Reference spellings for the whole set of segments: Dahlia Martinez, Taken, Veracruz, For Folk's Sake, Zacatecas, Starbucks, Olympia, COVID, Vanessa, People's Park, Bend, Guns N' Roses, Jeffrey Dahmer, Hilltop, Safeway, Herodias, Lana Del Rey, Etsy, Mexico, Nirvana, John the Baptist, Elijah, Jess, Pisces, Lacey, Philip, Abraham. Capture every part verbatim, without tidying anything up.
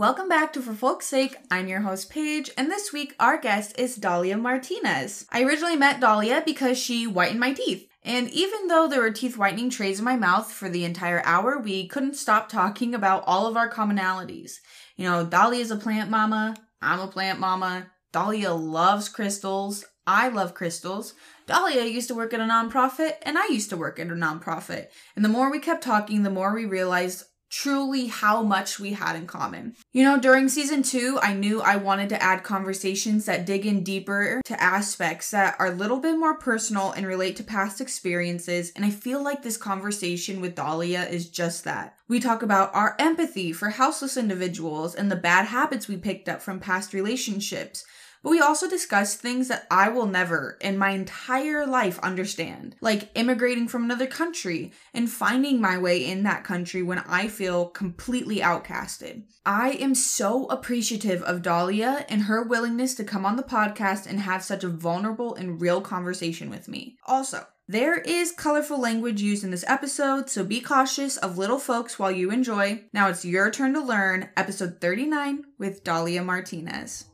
Welcome back to For Folk's Sake. I'm your host, Paige, and this week our guest is Dahlia Martinez. I originally met Dahlia because she whitened my teeth. And even though there were teeth whitening trays in my mouth for the entire hour, we couldn't stop talking about all of our commonalities. You know, Dahlia's a plant mama, I'm a plant mama, Dahlia loves crystals, I love crystals, Dahlia used to work at a nonprofit, and I used to work at a nonprofit. And the more we kept talking, the more we realized truly how much we had in common. You know, during season two, I knew I wanted to add conversations that dig in deeper to aspects that are a little bit more personal and relate to past experiences, and I feel like this conversation with Dahlia is just that. We talk about our empathy for houseless individuals and the bad habits we picked up from past relationships, but we also discuss things that I will never in my entire life understand, like immigrating from another country and finding my way in that country when I feel completely outcasted. I am so appreciative of Dahlia and her willingness to come on the podcast and have such a vulnerable and real conversation with me. Also, there is colorful language used in this episode, so be cautious of little folks while you enjoy. Now it's your turn to learn episode thirty-nine with Dahlia Martinez.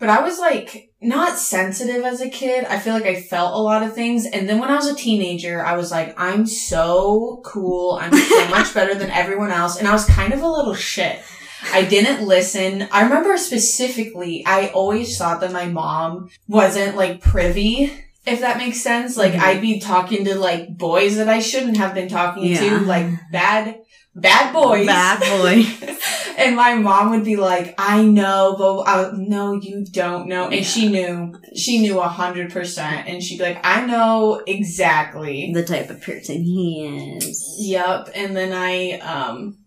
But I was like, not sensitive as a kid. I feel like I felt a lot of things. And then when I was a teenager, I was like, I'm so cool. I'm so much better than everyone else. And I was kind of a little shit. I didn't listen. I remember specifically, I always thought that my mom wasn't like privy, if that makes sense. Like, mm-hmm. I'd be talking to like boys that I shouldn't have been talking yeah. to, like bad Bad boys. Bad boys. And my mom would be like, I know, but I, no, you don't know. And yeah. she knew. She knew one hundred percent. And she'd be like, I know exactly the type of person he is. Yep. And then I um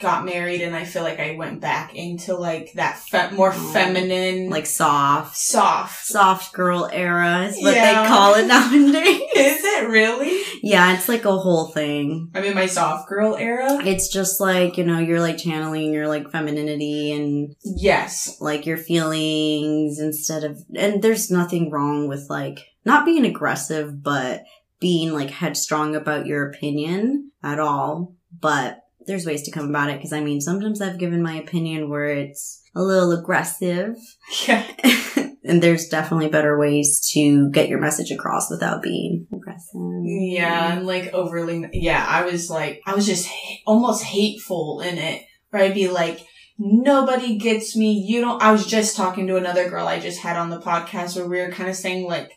got married, and I feel like I went back into, like, that fe- more oh, feminine. Like soft. Soft. Soft girl era is what yeah. they call it nowadays. Is it really? Yeah, it's like a whole thing. I'm in my soft girl era. It's just like, you know, you're like channeling your like femininity and yes, like your feelings instead of, and there's nothing wrong with like not being aggressive, but being like headstrong about your opinion at all. But there's ways to come about it, because I mean, sometimes I've given my opinion where it's a little aggressive. Yeah. And there's definitely better ways to get your message across without being aggressive. Yeah, and like overly, yeah, I was like, I was just ha- almost hateful in it, where I'd be like, nobody gets me, you don't, I was just talking to another girl I just had on the podcast where we were kind of saying like,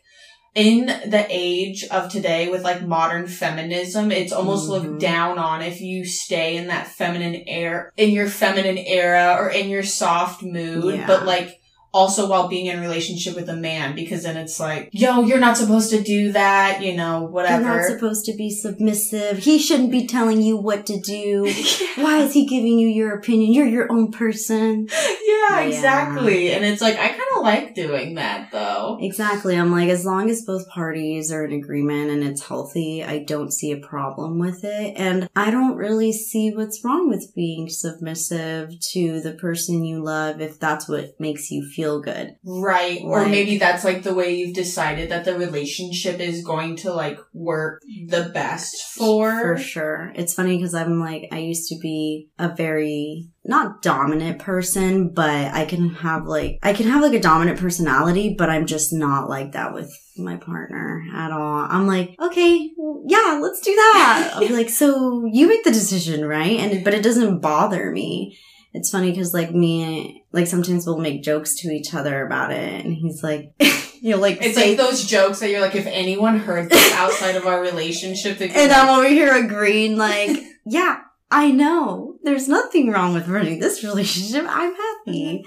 in the age of today with like modern feminism, it's almost mm-hmm. looked down on if you stay in that feminine era, in your feminine era or in your soft mood, yeah. but like also while being in a relationship with a man, because then it's like, yo, you're not supposed to do that, you know, whatever. You're not supposed to be submissive. He shouldn't be telling you what to do. yeah. Why is he giving you your opinion? You're your own person. Yeah, yeah. exactly. And it's like, I kind of like doing that, though. Exactly. I'm like, as long as both parties are in agreement and it's healthy, I don't see a problem with it. And I don't really see what's wrong with being submissive to the person you love if that's what makes you feel good. Right. Like, or maybe that's like the way you've decided that the relationship is going to like work the best for. For sure. It's funny because I'm like, I used to be a very not dominant person, but I can have like, I can have like a dominant personality, but I'm just not like that with my partner at all. I'm like, okay, yeah, let's do that. I'll be like, so you make the decision, right? And, but it doesn't bother me. It's funny because, like, me, like, sometimes we'll make jokes to each other about it. And he's like, you know, like, it's say, like those jokes that you're like, if anyone heard this outside of our relationship. And like, I'm over here agreeing, like, yeah, I know. There's nothing wrong with running this relationship. I'm happy.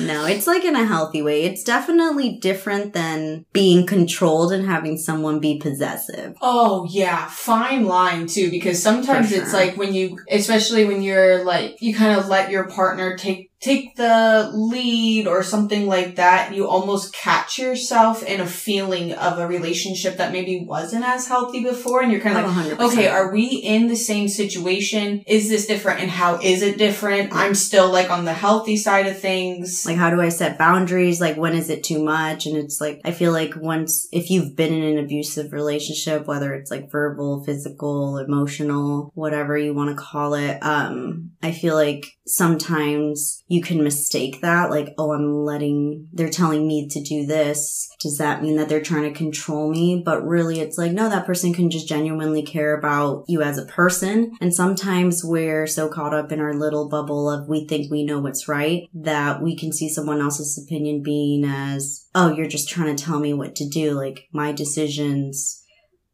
No, it's like in a healthy way. It's definitely different than being controlled and having someone be possessive. Oh, yeah. Fine line, too, because sometimes sure. it's like when you, especially when you're like, you kind of let your partner take take the lead or something like that, you almost catch yourself in a feeling of a relationship that maybe wasn't as healthy before. And you're kind of like, oh, okay, are we in the same situation? Is this different? And how is it different? I'm still like on the healthy side of things. Like, how do I set boundaries? Like, when is it too much? And it's like, I feel like once, if you've been in an abusive relationship, whether it's like verbal, physical, emotional, whatever you want to call it, um, I feel like sometimes you can mistake that. Like, oh, I'm letting, they're telling me to do this. Does that mean that they're trying to control me? But really it's like, no, that person can just genuinely care about you as a person. And sometimes we're so caught up in our little bubble of we think we know what's right that we can see someone else's opinion being as, oh, you're just trying to tell me what to do. Like, my decisions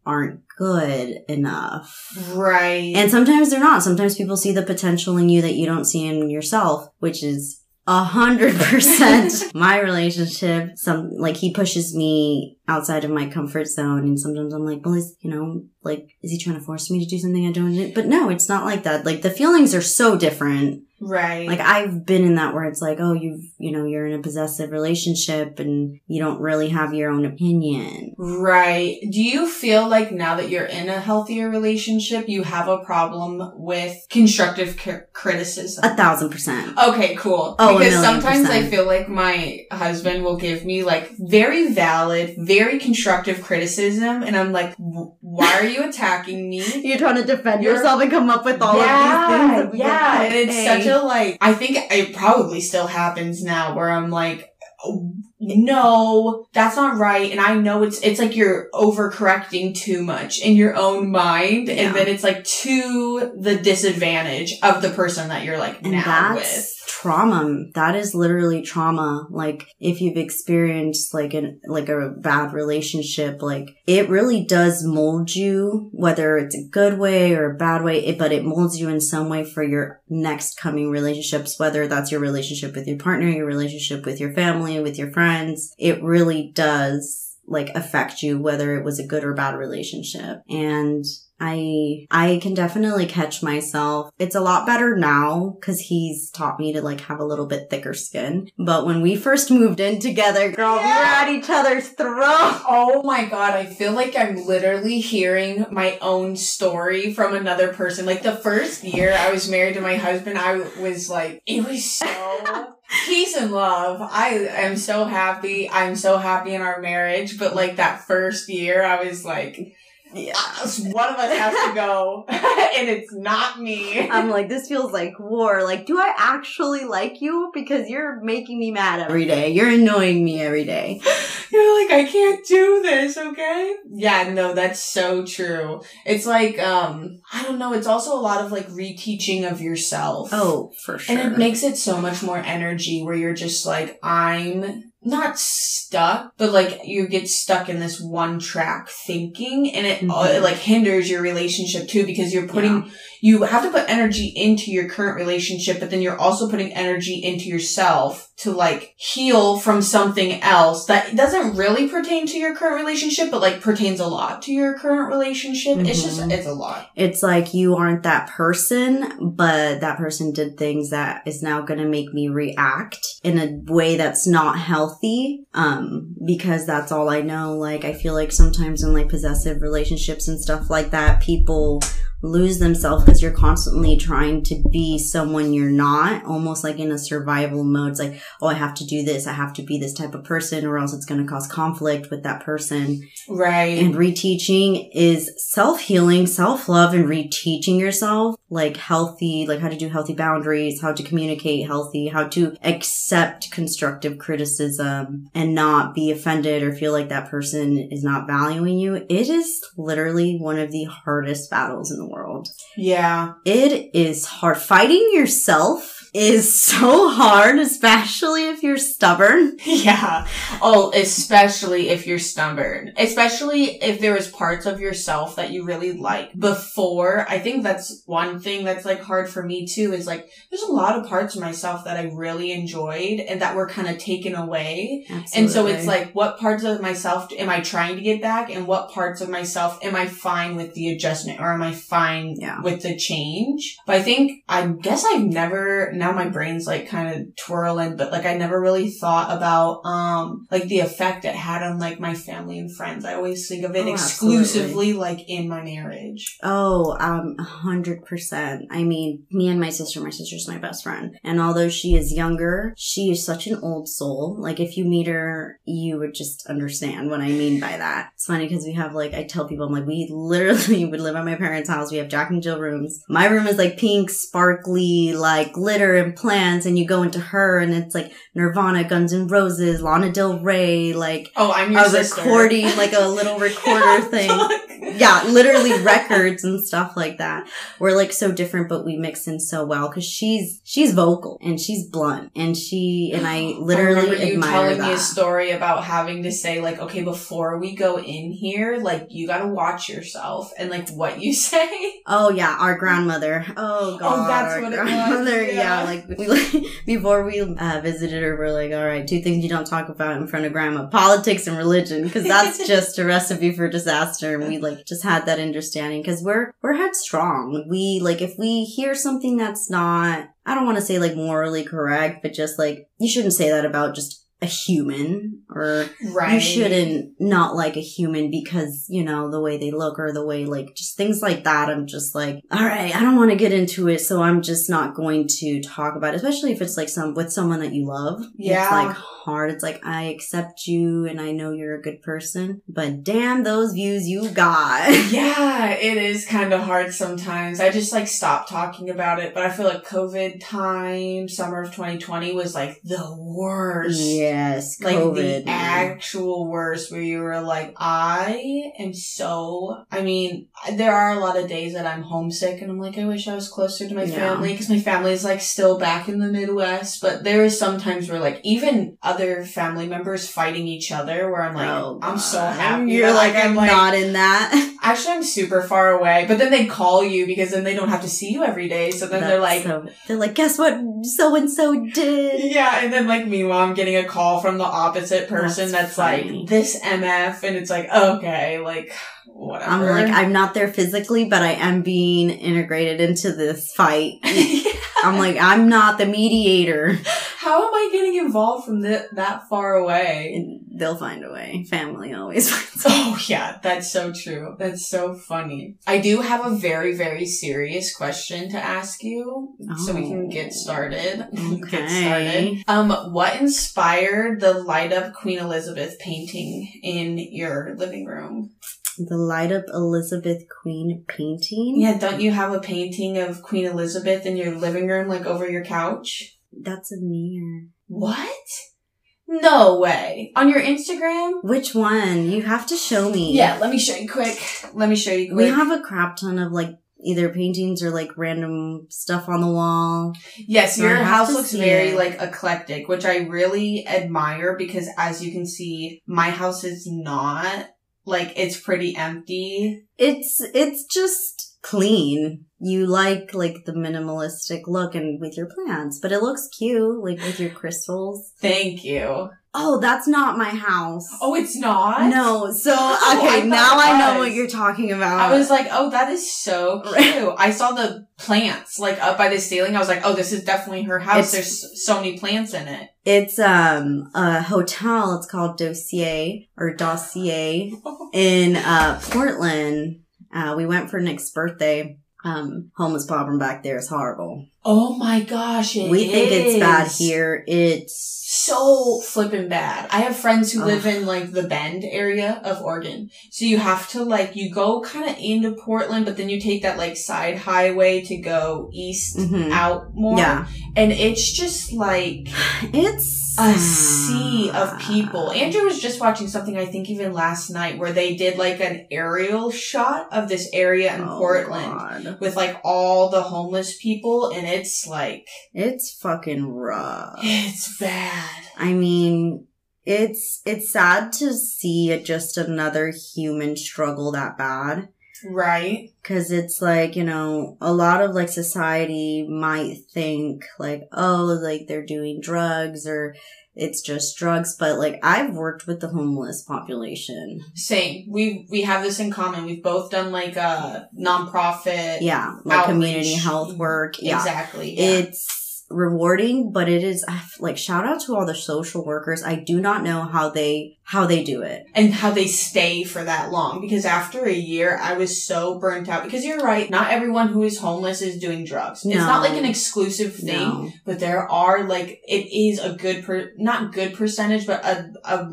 aren't good enough. Right. And sometimes they're not. Sometimes people see the potential in you that you don't see in yourself, which is A hundred percent my relationship. Some, like, he pushes me outside of my comfort zone, and sometimes I'm like, well, is, you know, like, is he trying to force me to do something I don't do? But no, it's not like that. Like, the feelings are so different. Right. Like, I've been in that where it's like, oh, you've, you know, you're in a possessive relationship and you don't really have your own opinion. Right. Do you feel like now that you're in a healthier relationship, you have a problem with constructive c- criticism? A thousand percent. Okay, cool. Oh, because sometimes percent. I feel like my husband will give me like very valid, very constructive criticism. And I'm like, why are you attacking me? You're trying to defend you're- yourself and come up with all yeah, of these things. Yeah. And it's such a, like, I think it probably still happens now where I'm like, oh, no, that's not right. And I know it's, it's like you're overcorrecting too much in your own mind. Yeah. And then it's like to the disadvantage of the person that you're like and now with. Trauma. That is literally trauma. Like, if you've experienced like an, like a bad relationship, like, it really does mold you, whether it's a good way or a bad way, it, but it molds you in some way for your next coming relationships, whether that's your relationship with your partner, your relationship with your family, with your friends. It really does like affect you, whether it was a good or bad relationship. And I, I can definitely catch myself. It's a lot better now because he's taught me to like have a little bit thicker skin. But when we first moved in together, girl, yeah. we were at each other's throats. Oh my God. I feel like I'm literally hearing my own story from another person. Like, the first year I was married to my husband, I was like, it was so... peace and love. I am so happy. I'm so happy in our marriage. But like that first year, I was like... Yeah, one of us has to go, and it's not me. I'm like, this feels like war. Like, do I actually like you? Because you're making me mad every day. You're annoying me every day. You're like, I can't do this, okay? Yeah, no, that's so true. It's like, um, I don't know. It's also a lot of, like, reteaching of yourself. Oh, for sure. And it makes it so much more energy where you're just like, I'm... not stuck, but like you get stuck in this one track thinking, and it, mm-hmm. it like hinders your relationship too, because you're putting, yeah. you have to put energy into your current relationship, but then you're also putting energy into yourself to like heal from something else that doesn't really pertain to your current relationship, but like pertains a lot to your current relationship. Mm-hmm. It's just, it's a lot. It's like you aren't that person, but that person did things that is now going to make me react in a way that's not healthy. Healthy, um, because that's all I know. Like, I feel like sometimes in like possessive relationships and stuff like that, people lose themselves because you're constantly trying to be someone you're not, almost like in a survival mode. It's like, oh, I have to do this. I have to be this type of person or else it's going to cause conflict with that person. Right. And reteaching is self-healing, self-love, and reteaching yourself like healthy, like how to do healthy boundaries, how to communicate healthy, how to accept constructive criticism and not be offended or feel like that person is not valuing you. It is literally one of the hardest battles in the world. Yeah. It is hard. Fighting yourself is so hard, especially if you're stubborn. Yeah. Oh, especially if you're stubborn. Especially if there is parts of yourself that you really like before. I think that's one thing that's like hard for me too, is like there's a lot of parts of myself that I really enjoyed and that were kind of taken away. Absolutely. And so it's like, what parts of myself am I trying to get back, and what parts of myself am I fine with the adjustment, or am I fine yeah. with the change? But I think, I guess I've never now my brain's like kind of twirling, but like I never really thought about um like the effect it had on like my family and friends. I always think of it oh, exclusively absolutely. like in my marriage. Oh, um, a hundred percent. I mean, me and my sister, my sister's my best friend. And although she is younger, she is such an old soul. Like if you meet her, you would just understand what I mean by that. It's funny because we have like, I tell people, I'm like, we literally would live at my parents' house. We have Jack and Jill rooms. My room is like pink, sparkly, like glitter and plants. And you go into her and it's like Nirvana, Guns N' Roses, Lana Del Rey, like oh, I'm your a sister. recording, like a little recorder thing. Yeah, literally records and stuff like that. We're like so different, but we mix in so well because she's she's vocal and she's blunt and she and I literally I remember you admire telling that. me a story about having to say like, okay, before we go in here, like you gotta watch yourself and like what you say. Oh yeah, our grandmother. Oh god, oh, that's our what grandmother. It was. Yeah. yeah, like we like, before we uh, visited her, we're like, all right, two things you don't talk about in front of grandma: politics and religion, because that's just a recipe for disaster. And we like. Just had that understanding because we're we're headstrong. We like if we hear something that's not, I don't want to say like morally correct, but just like you shouldn't say that about just a human, or right. you shouldn't not like a human because you know the way they look or the way like just things like that. I'm just like, all right, I don't want to get into it, so I'm just not going to talk about it, especially if it's like some with someone that you love. Yeah, it's like hard. It's like I accept you and I know you're a good person, but damn those views you got. Yeah, it is kind of hard sometimes. I just like stop talking about it, but I feel like COVID time, summer of twenty twenty was like the worst. Yes, COVID. Like the actual worst, where you were like, I am so, I mean, there are a lot of days that I'm homesick and I'm like, I wish I was closer to my yeah. family, because my family is like still back in the Midwest, but there is sometimes where like even other family members fighting each other where I'm like, oh, I'm so happy. You're like, like I'm like, not in that. Actually, I'm super far away. But then they call you because then they don't have to see you every day. So then That's they're like, so, they're like, guess what? So-and-so did. Yeah. And then like, meanwhile, I'm getting a call from the opposite person that's, that's like this M F, and it's like, okay, like whatever. I'm like, I'm not there physically, but I am being integrated into this fight. Yeah. I'm like, I'm not the mediator. How am I getting involved from th- that far away? And they'll find a way. Family always finds a way. Oh, yeah. That's so true. That's so funny. I do have a very, very serious question to ask you. Oh. So we can get started. Okay. Get started. Um, what inspired the Light Up Queen Elizabeth painting in your living room? The Light Up Elizabeth Queen painting? Yeah, don't you have a painting of Queen Elizabeth in your living room, like over your couch? That's a mirror. What? No way. On your Instagram? Which one? You have to show me. Yeah, let me show you quick. Let me show you quick. We have a crap ton of, like, either paintings or, like, random stuff on the wall. Yes, so your house looks very, it. like, eclectic, which I really admire because, as you can see, my house is not. Like, it's pretty empty. It's, it's just clean. You like, like, the minimalistic look and with your plants, but it looks cute, like, with your crystals. Thank you. Oh, that's not my house. Oh, it's not? No. So, okay, oh, I now I know what you're talking about. I was like, oh, that is so cute. I saw the plants, like, up by the ceiling. I was like, oh, this is definitely her house. It's, There's so many plants in it. It's um a hotel. It's called Dossier, or Dossier, in uh Portland. Uh We went for Nick's birthday. Um, homeless problem back there is horrible. Oh my gosh, it we is. think it's bad here. It's so flippin' bad. I have friends who Ugh. live in like the Bend area of Oregon. So you have to like, you go kind of into Portland, but then you take that like side highway to go east mm-hmm. out more. Yeah. And it's just like, it's a sea of people. Andrew was just watching something, I think even last night, where they did like an aerial shot of this area in oh Portland God. with like all the homeless people, and it's like, it's fucking rough. It's bad. I mean, it's it's sad to see just another human struggle that bad. Right. Because it's like, you know, a lot of like society might think like, oh, like they're doing drugs or it's just drugs. But like I've worked with the homeless population. Same. We we have this in common. We've both done like a nonprofit. Yeah. Like outreach. Community health work. Yeah. Exactly. Yeah. It's rewarding, but it is like, shout out to all the social workers. I do not know how they how they do it and how they stay for that long, because after a year I was so burnt out, because you're right, not everyone who is homeless is doing drugs. No. It's not like an exclusive thing. No. But there are, like, it is a good per- not good percentage, but a a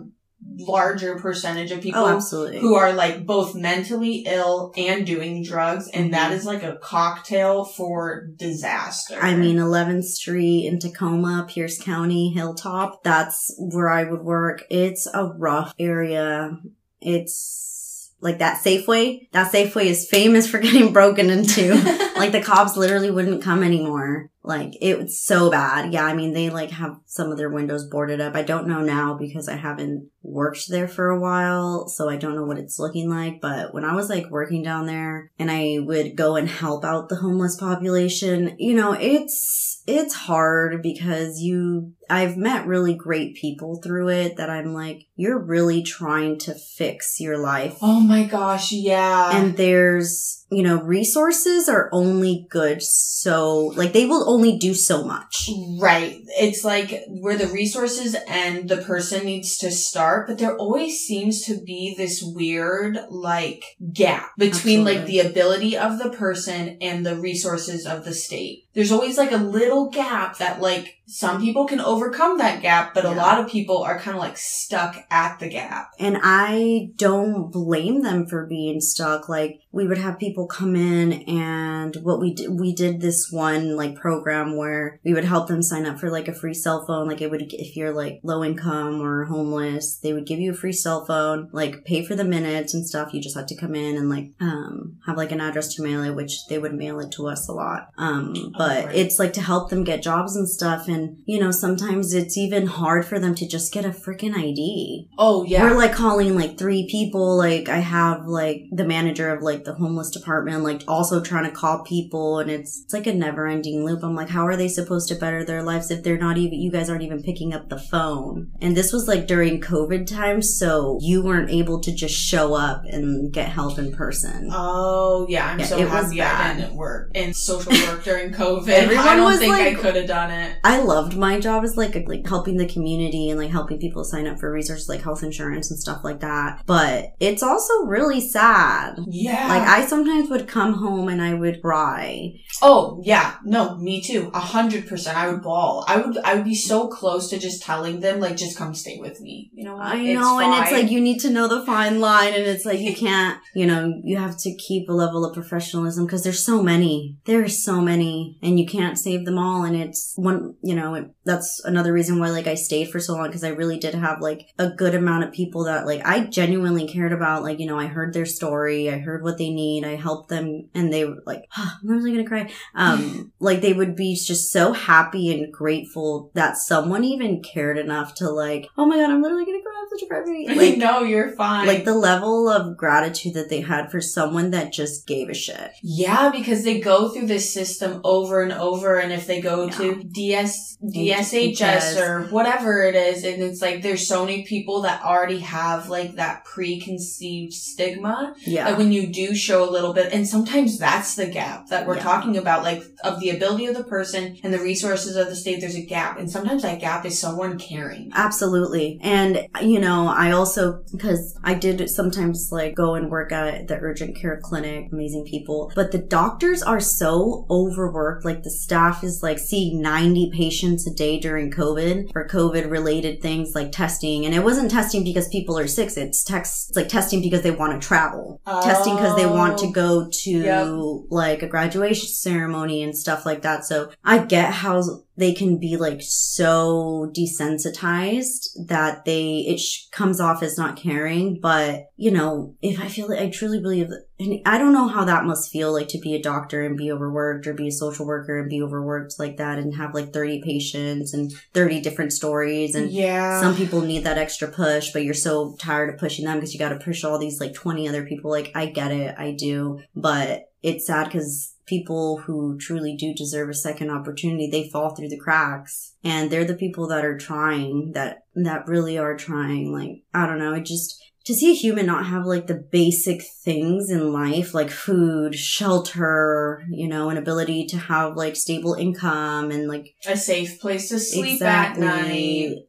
larger percentage of people oh, who are, like, both mentally ill and doing drugs, and mm-hmm. that is like a cocktail for disaster. I mean, eleventh street in Tacoma, Pierce County, Hilltop, that's where I would work. It's a rough area. It's like that Safeway. That Safeway is famous for getting broken into. Like, the cops literally wouldn't come anymore. Like, it was so bad. Yeah, I mean, they, like, have some of their windows boarded up. I don't know now because I haven't worked there for a while, so I don't know what it's looking like. But when I was, like, working down there and I would go and help out the homeless population, you know, it's, it's hard because you, I've met really great people through it that I'm like, you're really trying to fix your life. Oh my gosh, yeah. And there's, you know, resources are only good so, like, they will only do so much. Right. It's like where the resources and the person needs to start, but there always seems to be this weird, like, gap between, Absolutely. Like, the ability of the person and the resources of the state. There's always, like, a little gap that, like, some people can overcome that gap, but yeah. a lot of people are kind of, like, stuck at the gap. And I don't blame them for being stuck. Like, we would have people come in, and what we did, we did this one, like, program where we would help them sign up for, like, a free cell phone. Like, it would, if you're, like, low income or homeless, they would give you a free cell phone, like, pay for the minutes and stuff. You just had to come in and, like, um, have, like, an address to mail it, which they would mail it to us a lot. Um, but oh, right. it's, like, to help them get jobs and stuff. And And, you know, sometimes it's even hard for them to just get a freaking I D. Oh, yeah. We're, like, calling, like, three people. Like, I have, like, the manager of, like, the homeless department, like, also trying to call people. And it's, it's like, a never-ending loop. I'm like, how are they supposed to better their lives if they're not even, you guys aren't even picking up the phone? And this was, like, during COVID time, so you weren't able to just show up and get help in person. Oh, yeah. I'm yeah, so happy I didn't work in social work during COVID. Everyone I don't was think like, I could have done it. I loved my job as like like helping the community and like helping people sign up for resources like health insurance and stuff like that, but it's also really sad. Yeah, like I sometimes would come home and I would cry. Oh yeah, no, me too. A hundred percent. I would bawl. I would I would be so close to just telling them, like, just come stay with me, you know what? I know, it's and it's like you need to know the fine line, and it's like you can't, you know, you have to keep a level of professionalism because there's so many there's so many and you can't save them all. And it's one, you know You know, it, that's another reason why, like, I stayed for so long, because I really did have, like, a good amount of people that, like, I genuinely cared about. Like, you know, I heard their story, I heard what they need, I helped them, and they were like, oh, I'm really gonna cry. Um, like, they would be just so happy and grateful that someone even cared enough to, like, oh my god, I'm literally gonna cry, I'm such a crybaby. Like, no, you're fine. Like, the level of gratitude that they had for someone that just gave a shit. Yeah, because they go through this system over and over, and if they go yeah. to D S D S H S or whatever it is, and it's like there's so many people that already have like that preconceived stigma. Yeah, like when you do show a little bit, and sometimes that's the gap that we're yeah. talking about, like of the ability of the person and the resources of the state, there's a gap, and sometimes that gap is someone caring. Absolutely. And you know, I also, because I did sometimes like go and work at the urgent care clinic, amazing people, but the doctors are so overworked. Like the staff is like seeing ninety patients a day during COVID for COVID related things like testing. And it wasn't testing because people are sick. It's text, it's like testing because they want to travel, oh, testing because they want to go to yep. like a graduation ceremony and stuff like that. So I get how they can be like so desensitized that they, it sh- comes off as not caring. But you know, if I feel like I truly believe that, and I don't know how that must feel like to be a doctor and be overworked, or be a social worker and be overworked like that, and have like thirty patients and thirty different stories. And yeah. some people need that extra push, but you're so tired of pushing them because you got to push all these like twenty other people. Like I get it. I do. But it's sad because people who truly do deserve a second opportunity, they fall through the cracks. And they're the people that are trying, that, that really are trying. Like, I don't know. It just... to see a human not have, like, the basic things in life, like food, shelter, you know, an ability to have, like, stable income and, like... a safe place to sleep exactly. at night.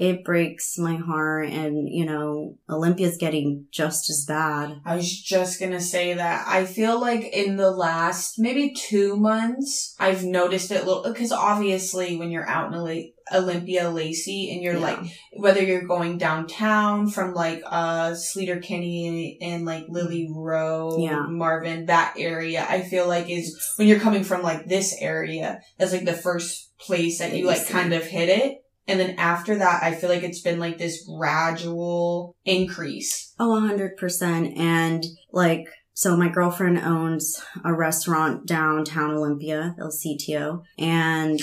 It breaks my heart. And, you know, Olympia's getting just as bad. I was just gonna say that. I feel like in the last maybe two months, I've noticed it a little... because obviously when you're out in a Olympia, Lacey, and you're yeah. like, whether you're going downtown from like uh Sleater-Kinney and like Lily Rowe, yeah. Marvin, that area, I feel like is when you're coming from like this area, that's like the first place that you like kind of hit it. And then after that, I feel like it's been like this gradual increase. Oh, one hundred percent. And like, so my girlfriend owns a restaurant downtown Olympia, El C T O, and...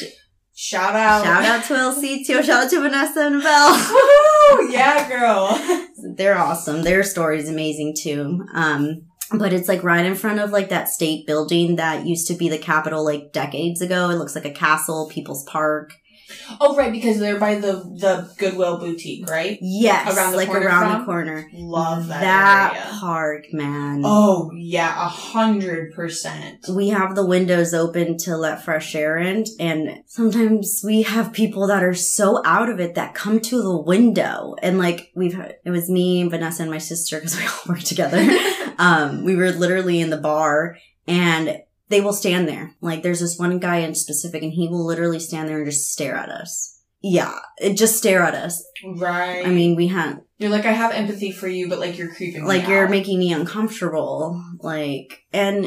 Shout out. Shout out to El C T O. Shout out to Vanessa and Belle. Woohoo! Yeah, girl. They're awesome. Their story is amazing too. Um, but it's like right in front of like that state building that used to be the Capitol like decades ago. It looks like a castle, People's Park. Oh, right, because they're by the the Goodwill boutique, right? Yes, around the like corner around from? the corner. Love that That area. Park, man. Oh, yeah, a hundred percent. We have the windows open to let fresh air in, and sometimes we have people that are so out of it that come to the window. And, like, we've had, it was me, Vanessa, and my sister, because we all work together. um, we were literally in the bar, and... they will stand there. Like, there's this one guy in specific, and he will literally stand there and just stare at us. Yeah. It just stare at us. Right. I mean, we had... You're like, I have empathy for you, but, like, you're creeping like, me Like, you're out. making me uncomfortable. Like, and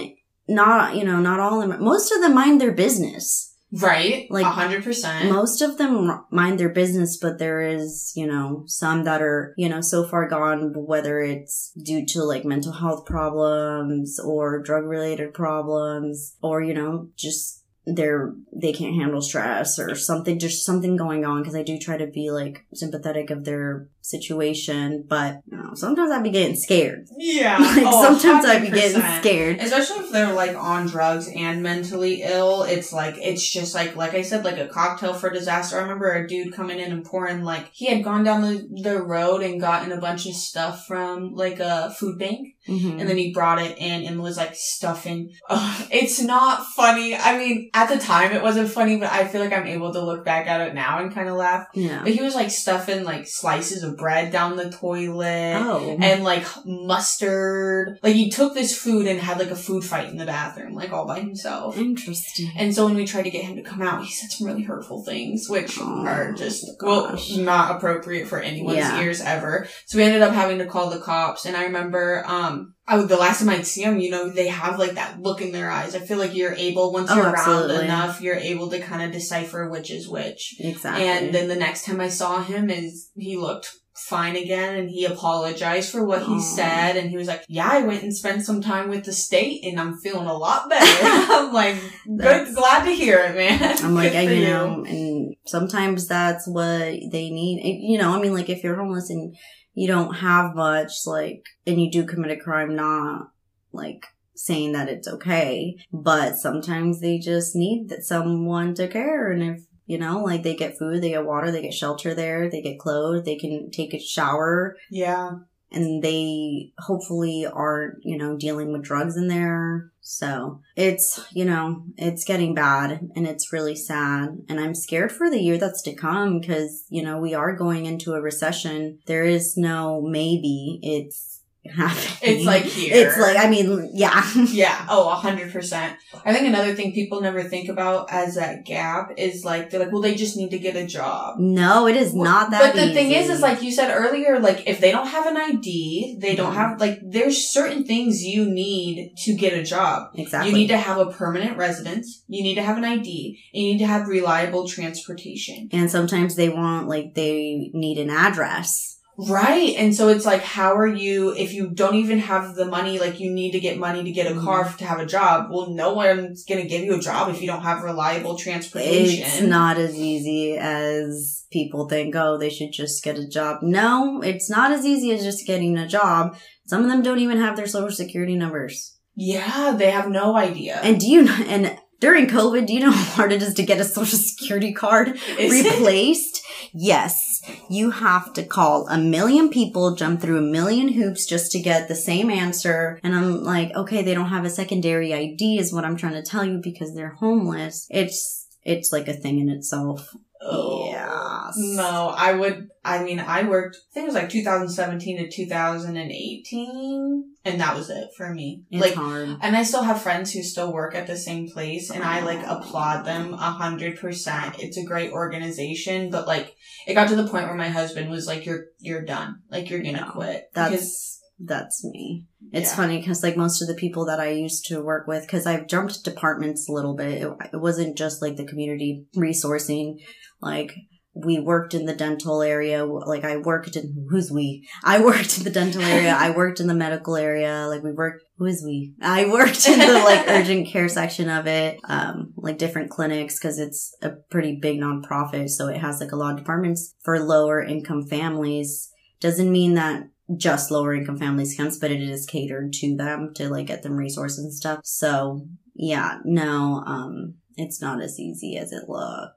not, you know, not all of them... Most of them mind their business. Right. Like... one hundred percent. Most of them mind their business, but there is, you know, some that are, you know, so far gone, whether it's due to, like, mental health problems or drug-related problems or, you know, just they're, they can't handle stress or something, just something going on, because I do try to be, like, sympathetic of their situation, but, you know, sometimes I'd be getting scared. Yeah. Like, oh, sometimes I'd be getting scared. Especially if they're, like, on drugs and mentally ill, it's, like, it's just, like, like I said, like a cocktail for disaster. I remember a dude coming in and pouring, like, he had gone down the, the road and gotten a bunch of stuff from, like, a food bank. Mm-hmm. And then he brought it in and was, like, stuffing. Ugh, it's not funny. I mean, at the time it wasn't funny, but I feel like I'm able to look back at it now and kind of laugh. Yeah. But he was, like, stuffing, like, slices of bread down the toilet. Oh. And, like, mustard. Like, he took this food and had, like, a food fight in the bathroom, like, all by himself. Interesting. And so when we tried to get him to come out, he said some really hurtful things, which oh, are just, gosh. well, not appropriate for anyone's yeah. ears ever. So we ended up having to call the cops. And I remember, um, I would, the last time I'd see them, you know, they have, like, that look in their eyes. I feel like you're able, once oh, you're absolutely. around enough, you're able to kind of decipher which is which. Exactly. And then the next time I saw him is he looked fine again, and he apologized for what Aww. he said, and he was like, yeah, I went and spent some time with the state, and I'm feeling a lot better. I'm like, good, glad to hear it, man. I'm like, I, you know, and sometimes that's what they need. You know, I mean, like, if you're homeless and you don't have much, like, and you do commit a crime, not, like, saying that it's okay. But sometimes they just need that someone to care. And if, you know, like, they get food, they get water, they get shelter there, they get clothes, they can take a shower. Yeah. And they hopefully aren't, you know, dealing with drugs in there. So it's, you know, it's getting bad, and it's really sad. And I'm scared for the year that's to come, because, you know, we are going into a recession. There is no maybe. It's happening. It's like here. It's like, I mean, yeah. Yeah. Oh, one hundred percent. I think another thing people never think about as that gap is, like, they're like, well, they just need to get a job. No, it is well, not that But the easy. thing is, is like you said earlier, like, if they don't have an I D, they don't have, like, there's certain things you need to get a job. Exactly. You need to have a permanent residence. You need to have an I D. And you need to have reliable transportation. And sometimes they want, like, they need an address. Right. And so it's like, how are you, if you don't even have the money, like, you need to get money to get a car to have a job. Well, no one's going to give you a job if you don't have reliable transportation. It's not as easy as people think, oh, they should just get a job. No, it's not as easy as just getting a job. Some of them don't even have their social security numbers. Yeah, they have no idea. And do you know, and during COVID, do you know how hard it is to get a social security card is replaced? It? Yes. You have to call a million people, jump through a million hoops just to get the same answer. And I'm like, okay, they don't have a secondary I D is what I'm trying to tell you because they're homeless. It's, it's like a thing in itself. Oh, yeah. No, I would, I mean, I worked, I think it was like two thousand seventeen to two thousand eighteen. And that was it for me. It's like, hard. And I still have friends who still work at the same place, and I like applaud them a hundred percent. It's a great organization, but like it got to the point where my husband was like, "You're you're done. Like you're gonna no, quit." That's because, that's me. It's yeah. funny because like most of the people that I used to work with, because I've jumped departments a little bit. It, it wasn't just like the community resourcing, like. We worked in the dental area. Like I worked in, who's we? I worked in the dental area. I worked in the medical area. Like we worked, who is we? I worked in the like urgent care section of it. Um, like different clinics because it's a pretty big nonprofit. So it has like a lot of departments for lower income families. Doesn't mean that just lower income families comes, but it is catered to them to like get them resources and stuff. So yeah, no, um, it's not as easy as it looks.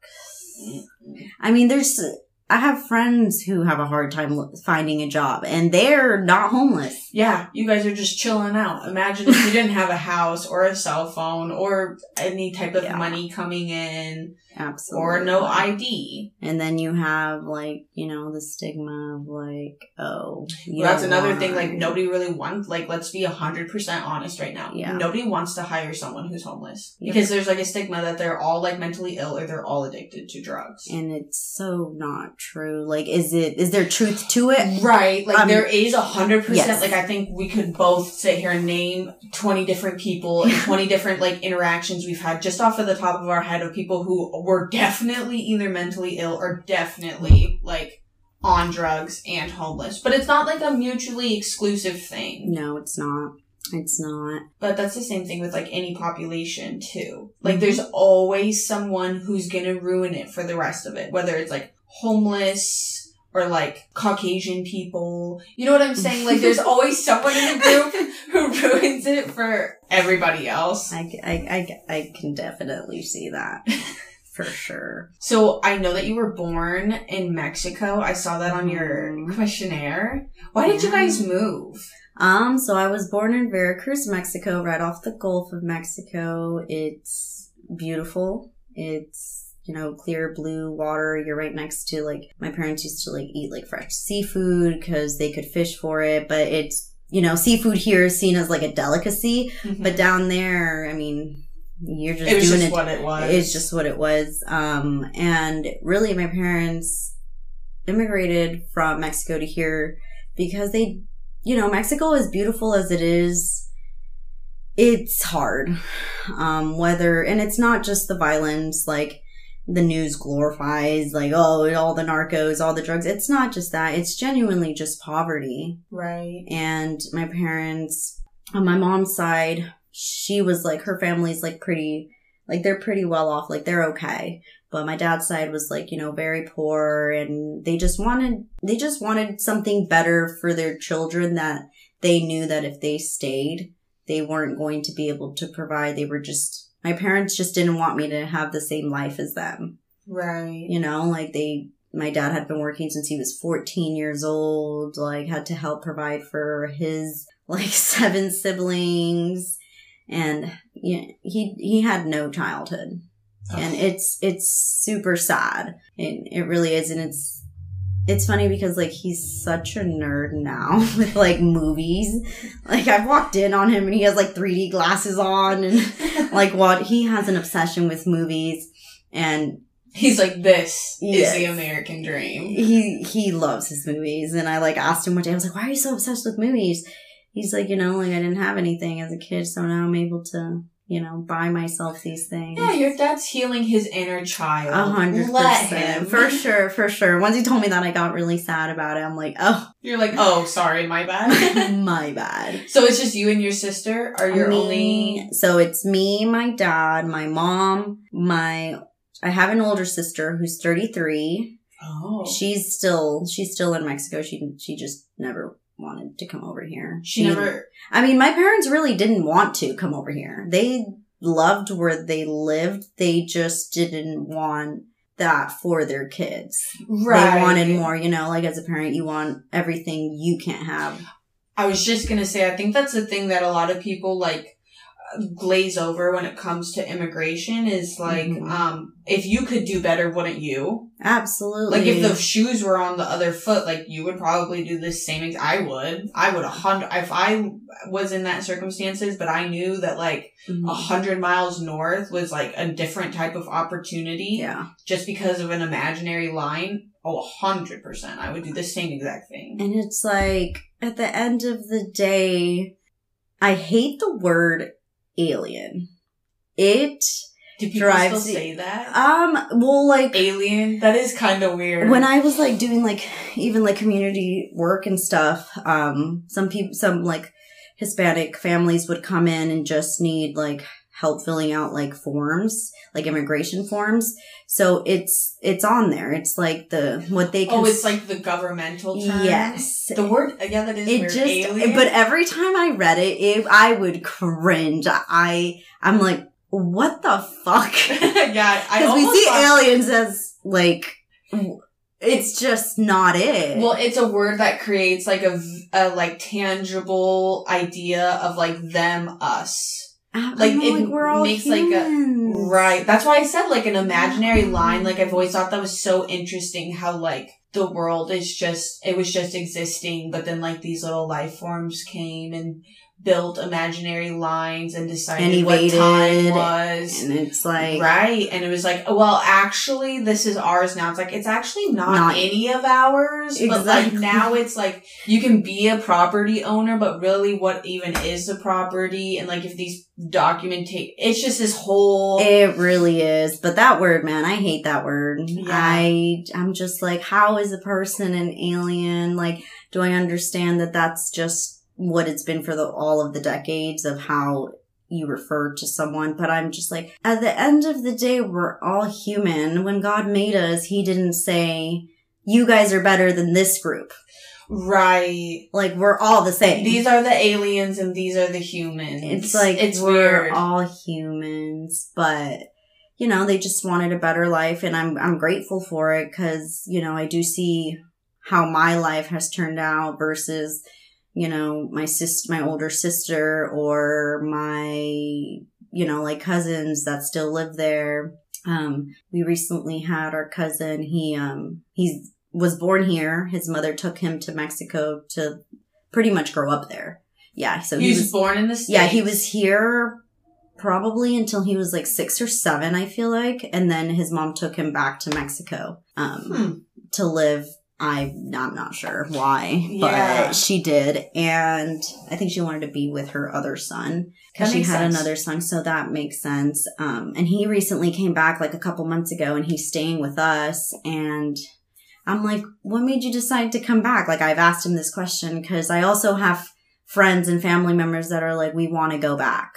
I mean, there's, I have friends who have a hard time finding a job and they're not homeless. Yeah. You guys are just chilling out. Imagine if you didn't have a house or a cell phone or any type of yeah. money coming in. Absolutely. Or no I D. And then you have like, you know, the stigma of like, oh. You well, that's another thing. Like nobody really wants, like let's be one hundred percent honest right now. Yeah. Nobody wants to hire someone who's homeless. Yeah. Because there's like a stigma that they're all like mentally ill or they're all addicted to drugs. And it's so not true. Like is it, is there truth to it? Right. Like um, there is one hundred percent. Yes. Like I think we could both sit here and name twenty different people and twenty different like interactions we've had just off of the top of our head of people who were definitely either mentally ill or definitely, like, on drugs and homeless. But it's not, like, a mutually exclusive thing. No, it's not. It's not. But that's the same thing with, like, any population, too. Like, mm-hmm. there's always someone who's gonna ruin it for the rest of it. Whether it's, like, homeless... or, like, Caucasian people. You know what I'm saying? Like, there's always someone in the group who ruins it for everybody else. I, I, I, I can definitely see that. For sure. So, I know that you were born in Mexico. I saw that on your questionnaire. Why did you guys move? Um, so I was born in Veracruz, Mexico, right off the Gulf of Mexico. It's beautiful. It's... you know, clear blue water. You're right next to, like, my parents used to, like, eat, like, fresh seafood because they could fish for it. But it's, you know, seafood here is seen as, like, a delicacy. Mm-hmm. But down there, I mean, you're just doing it. It was just what it was. It's just what it was. Um, and really, my parents immigrated from Mexico to here because they, you know, Mexico, as beautiful as it is, it's hard. Um, whether, and it's not just the violence, like, the news glorifies, like, oh, all the narcos, all the drugs. It's not just that. It's genuinely just poverty. Right. And my parents, on my mom's side, she was, like, her family's, like, pretty, like, they're pretty well off. Like, they're okay. But my dad's side was, like, you know, very poor. And they just wanted, they just wanted something better for their children that they knew that if they stayed, they weren't going to be able to provide. They were just... my parents just didn't want me to have the same life as them. Right. You know, like they, my dad had been working since he was fourteen years old, like had to help provide for his like seven siblings. And you know, he, he had no childhood. Oh. And it's, it's super sad. It, it really is. And it's, it's funny because like he's such a nerd now with like movies. Like I've walked in on him and he has like three D glasses on and like what he has an obsession with movies and he's like this yes. is the American dream. He he loves his movies and I like asked him one day I was like why are you so obsessed with movies? He's like you know like I didn't have anything as a kid so now I'm able to you know, buy myself these things. Yeah, your dad's healing his inner child. A hundred percent. For sure, for sure. Once he told me that, I got really sad about it. I'm like, oh. You're like, oh, sorry, my bad. My bad. So it's just you and your sister? Are your only... So it's me, my dad, my mom, my... I have an older sister who's thirty-three. Oh. She's still, she's still in Mexico. She, she just never... wanted to come over here. She never... I mean, my parents really didn't want to come over here. They loved where they lived. They just didn't want that for their kids. Right. They wanted more, you know, like as a parent, you want everything you can't have. I was just going to say, I think that's the thing that a lot of people like glaze over when it comes to immigration is like, mm-hmm. um, if you could do better, wouldn't you? Absolutely. Like if the shoes were on the other foot, like you would probably do the same. Ex- I would, I would a hundred, if I was in that circumstances, but I knew that like a mm-hmm. hundred miles north was like a different type of opportunity. Yeah. Just because of an imaginary line. Oh, a hundred percent. I would do the same exact thing. And it's like at the end of the day, I hate the word alien. It Do people drives still say that? Um, well, like alien. That is kind of weird. When I was like doing like even like community work and stuff, um, some people, some like Hispanic families would come in and just need like help filling out like forms, like immigration forms. So it's it's on there. It's like the what they cons- oh, it's like the governmental term. Yes, the word yeah, that is it weird. Just alien. But every time I read it, it I would cringe. I I'm like, what the fuck? Yeah, because we see thought- aliens as like. It's just not it. Well, it's a word that creates like a, a like tangible idea of like them, us. Like, know, it like we're all makes humans. Like a, right. That's why I said like an imaginary line. Like I've always thought that was so interesting how like the world is just, it was just existing, but then like these little life forms came and built imaginary lines and decided and what waited, time was. And it's like. Right. And it was like, well, actually this is ours now. It's like, it's actually not, not any of ours. Exactly. But like now it's like, you can be a property owner, but really what even is the property? And like if these documentate, it's just this whole. It really is. But that word, man, I hate that word. Yeah. I, I'm just like, how is a person an alien? Like, do I understand that that's just what it's been for the, all of the decades of how you refer to someone. But I'm just like, at the end of the day, we're all human. When God made us, he didn't say, you guys are better than this group. Right. Like, we're all the same. These are the aliens and these are the humans. It's like, it's we're weird. All humans, but you know, they just wanted a better life. And I'm, I'm grateful for it because, you know, I do see how my life has turned out versus, you know, my sis, my older sister or my, you know, like cousins that still live there. Um, we recently had our cousin, he, um, he's was born here. His mother took him to Mexico to pretty much grow up there. Yeah. So he, he was, was born in the States. Yeah. He was here probably until he was like six or seven, I feel like. And then his mom took him back to Mexico, um, hmm. to live. I'm not, I'm not sure why, but yeah. She did. And I think she wanted to be with her other son because she had sense. another son. So that makes sense. Um, and he recently came back like a couple months ago and he's staying with us. And I'm like, what made you decide to come back? Like I've asked him this question because I also have friends and family members that are like, we want to go back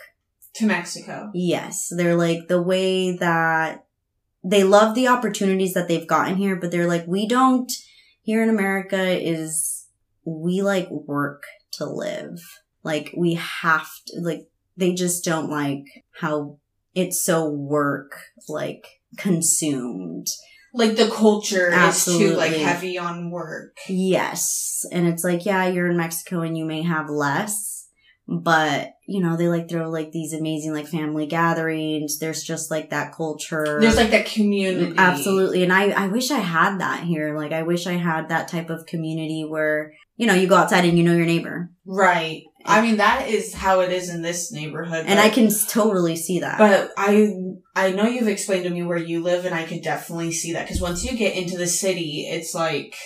to Mexico. Yes. They're like the way that they love the opportunities that they've gotten here, but they're like, we don't. Here in America is we like work to live. Like we have to, like they just don't like how it's so work like consumed. Like the culture Absolutely. is too like heavy on work. Yes. And it's like, yeah, you're in Mexico and you may have less, but you know, they like throw like these amazing like family gatherings. There's just like that culture. There's like that community. Absolutely. And I, I wish I had that here. Like I wish I had that type of community where, you know, you go outside and you know your neighbor. Right. I mean, that is how it is in this neighborhood. And but, I can totally see that. But I, I know you've explained to me where you live and I could definitely see that. Cause once you get into the city, it's like.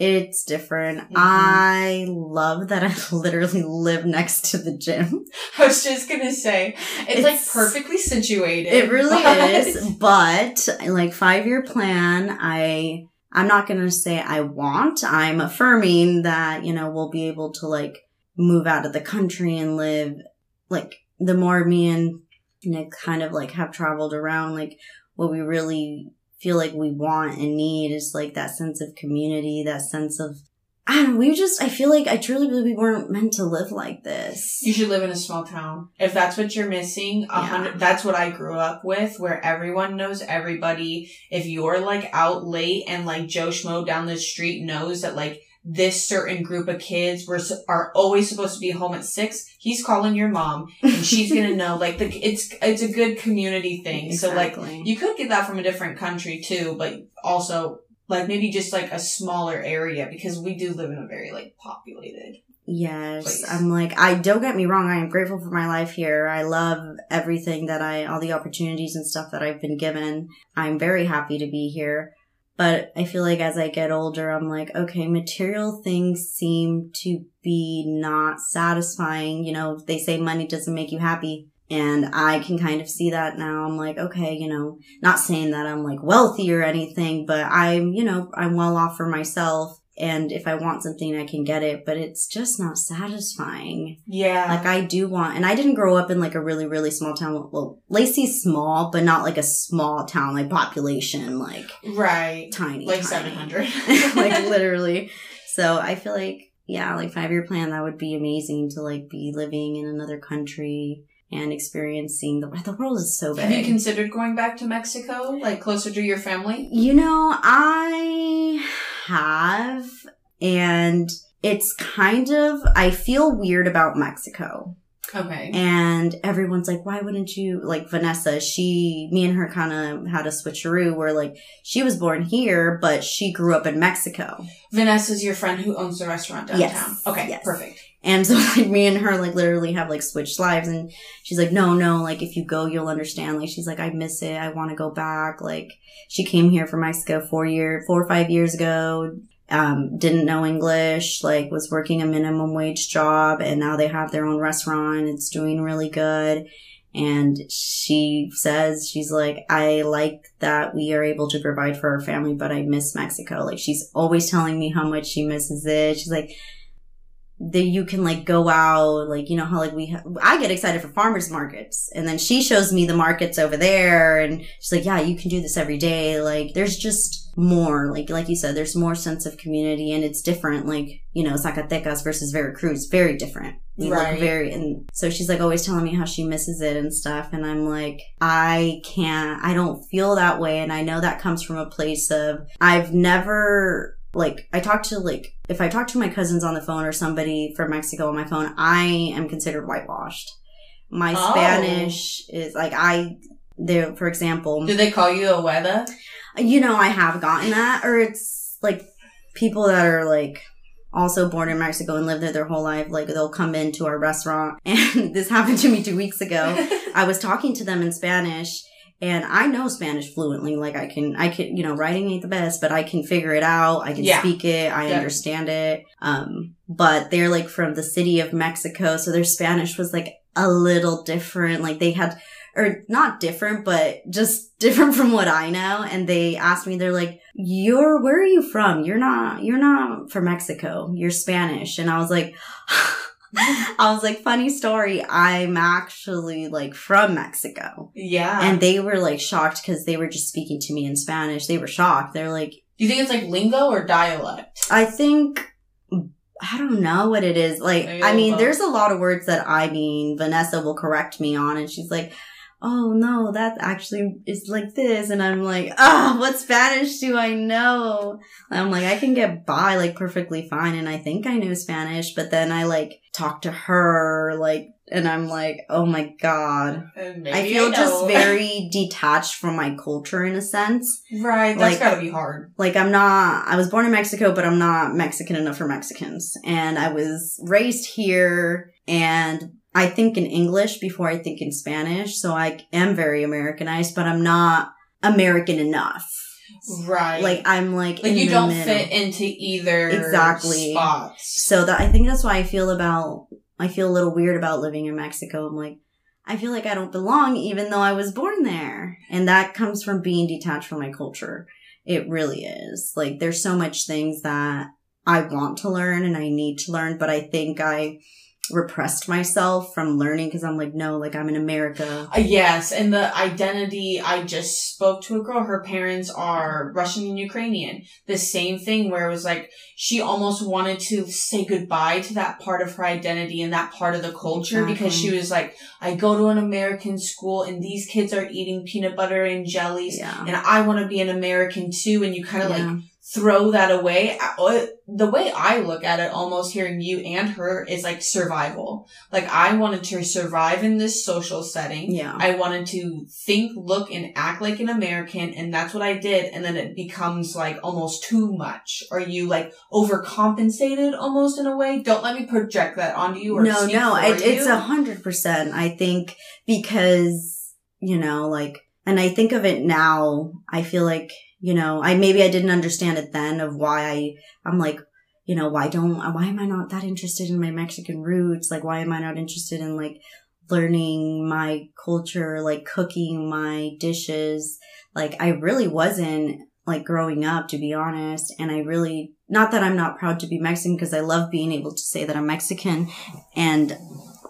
It's different. Mm-hmm. I love that I literally live next to the gym. I was just going to say, it's, it's like perfectly situated. It really but. is. But like five-year plan, I, I'm not going to say I want. I'm affirming that, you know, we'll be able to like move out of the country and live like the more me and Nick kind of like have traveled around, like what we really feel like we want and need is like that sense of community, that sense of I don't know, we just, I feel like, I truly believe we weren't meant to live like this. You should live in a small town. If that's what you're missing, a hundred, yeah. That's what I grew up with, where everyone knows everybody. If you're, like, out late and, like, Joe Schmo down the street knows that, like, this certain group of kids were, are always supposed to be home at six, he's calling your mom, and she's going to know, like, the, it's it's a good community thing. Exactly. So, like, you could get that from a different country, too, but also... Like, maybe just, like, a smaller area, because we do live in a very, like, populated Yes. place. I'm like, I don't get me wrong. I am grateful for my life here. I love everything that I, all the opportunities and stuff that I've been given. I'm very happy to be here. But I feel like as I get older, I'm like, okay, material things seem to be not satisfying. You know, they say money doesn't make you happy. And I can kind of see that now. I'm like, okay, you know, not saying that I'm like wealthy or anything, but I'm, you know, I'm well off for myself. And if I want something, I can get it, but it's just not satisfying. Yeah. Like I do want, and I didn't grow up in like a really, really small town. Well, Lacey's small, but not like a small town, like population, like right, tiny, like tiny. seven hundred. Like literally. So I feel like, yeah, like five year plan, that would be amazing to like be living in another country. And experiencing the the world is so big. Have you considered going back to Mexico, like closer to your family? You know, I have, and it's kind of, I feel weird about Mexico. Okay. And everyone's like, why wouldn't you, like Vanessa, she, me and her kind of had a switcheroo where like she was born here, but she grew up in Mexico. Vanessa's your friend who owns the restaurant downtown. Yes. Okay, yes. Perfect. And so like me and her like literally have like switched lives, and she's like, no, no, like if you go, you'll understand. Like she's like, I miss it. I want to go back. Like she came here from Mexico four year, four or five years ago. Um, didn't know English, like was working a minimum wage job, and now they have their own restaurant. It's doing really good. And she says, she's like, I like that we are able to provide for our family, but I miss Mexico. Like she's always telling me how much she misses it. She's like, that you can like go out, like, you know how like we, ha- I get excited for farmers markets, and then she shows me the markets over there, and she's like, yeah, you can do this every day. Like there's just more, like, like you said, there's more sense of community, and it's different. Like, you know, Zacatecas versus Veracruz, very different. You right. Like very, and so she's like always telling me how she misses it and stuff. And I'm like, I can't, I don't feel that way. And I know that comes from a place of, I've never, like, I talk to, like, if I talk to my cousins on the phone or somebody from Mexico on my phone, I am considered whitewashed. My oh. Spanish is, like, I, they're, for example. Do they call you a hueda? You know, I have gotten that. Or it's, like, people that are, like, also born in Mexico and live there their whole life. Like, they'll come into our restaurant. And this happened to me two weeks ago. I was talking to them in Spanish. And I know Spanish fluently. Like I can, I can, you know, writing ain't the best, but I can figure it out. I can yeah. speak it. I yeah. understand it. Um, but they're like from the city of Mexico. So their Spanish was like a little different. Like they had, or not different, but just different from what I know. And they asked me, they're like, you're, where are you from? You're not, you're not from Mexico. You're Spanish. And I was like, I was like, funny story, I'm actually like from Mexico. Yeah. And they were like shocked because they were just speaking to me in Spanish. They were shocked. They're like, do you think it's like lingo or dialect? I think, I don't know what it is. Like, Maybe I mean, both. There's a lot of words that I mean, Vanessa will correct me on, and she's like, oh no, that actually is like this. And I'm like, oh, what Spanish do I know? I'm like, I can get by like perfectly fine. And I think I know Spanish, but then I like talk to her, like, and I'm like, oh my God. Maybe I feel I just very detached from my culture in a sense. Right. That's like, gotta be hard. Like I'm not, I was born in Mexico, but I'm not Mexican enough for Mexicans. And I was raised here, and I think in English before I think in Spanish. So I am very Americanized, but I'm not American enough. Right. Like I'm like, like in you don't middle. Fit into either exactly. spots. So that I think that's why I feel about, I feel a little weird about living in Mexico. I'm like, I feel like I don't belong even though I was born there. And that comes from being detached from my culture. It really is. Like there's so much things that I want to learn and I need to learn, but I think I, repressed myself from learning because I'm like, no, like I'm in America. Uh, yes. And the identity, I just spoke to a girl. Her parents are Russian and Ukrainian. The same thing where it was like she almost wanted to say goodbye to that part of her identity and that part of the culture mm-hmm. because she was like, I go to an American school and these kids are eating peanut butter and jellies yeah. and I want to be an American too. And you kind of yeah. like throw that away. The way I look at it, almost hearing you and her, is like survival. Like I wanted to survive in this social setting. Yeah. I wanted to think, look, and act like an American, and that's what I did. And then it becomes like almost too much. Are you like overcompensated almost in a way? Don't let me project that onto you. Or no, no, it, it's a hundred percent. I think because you know, like, and I think of it now. I feel like. You know, I, maybe I didn't understand it then of why I, I'm like, you know, why don't, why am I not that interested in my Mexican roots? Like, why am I not interested in like learning my culture, like cooking my dishes? Like, I really wasn't like growing up, to be honest. And I really, not that I'm not proud to be Mexican because I love being able to say that I'm Mexican. And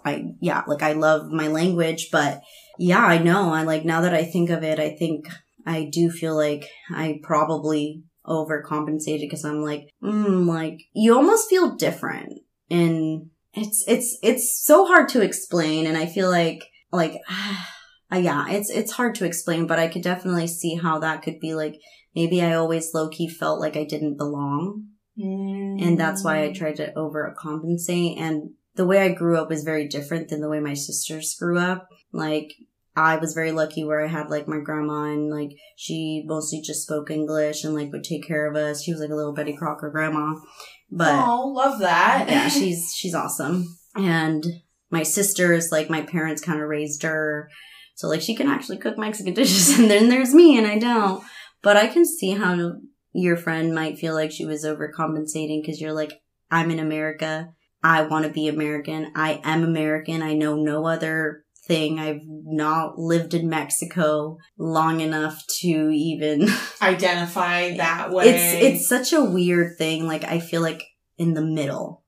I, yeah, like I love my language, but yeah, I know. I like, now that I think of it, I think, I do feel like I probably overcompensated because I'm like, mm, like you almost feel different, and it's it's it's so hard to explain. And I feel like like ah, yeah, it's it's hard to explain, but I could definitely see how that could be like maybe I always low key felt like I didn't belong, mm. and that's why I tried to overcompensate. And the way I grew up is very different than the way my sisters grew up, like. I was very lucky where I had like my grandma and like she mostly just spoke English and like would take care of us. She was like a little Betty Crocker grandma. But oh, love that. Yeah, she's she's awesome. And my sisters, like my parents kind of raised her. So like she can actually cook Mexican dishes and then there's me and I don't. But I can see how your friend might feel like she was overcompensating because you're like, I'm in America. I want to be American. I am American. I know no other thing. I've not lived in Mexico long enough to even identify that way. It's it's such a weird thing. Like I feel like in the middle.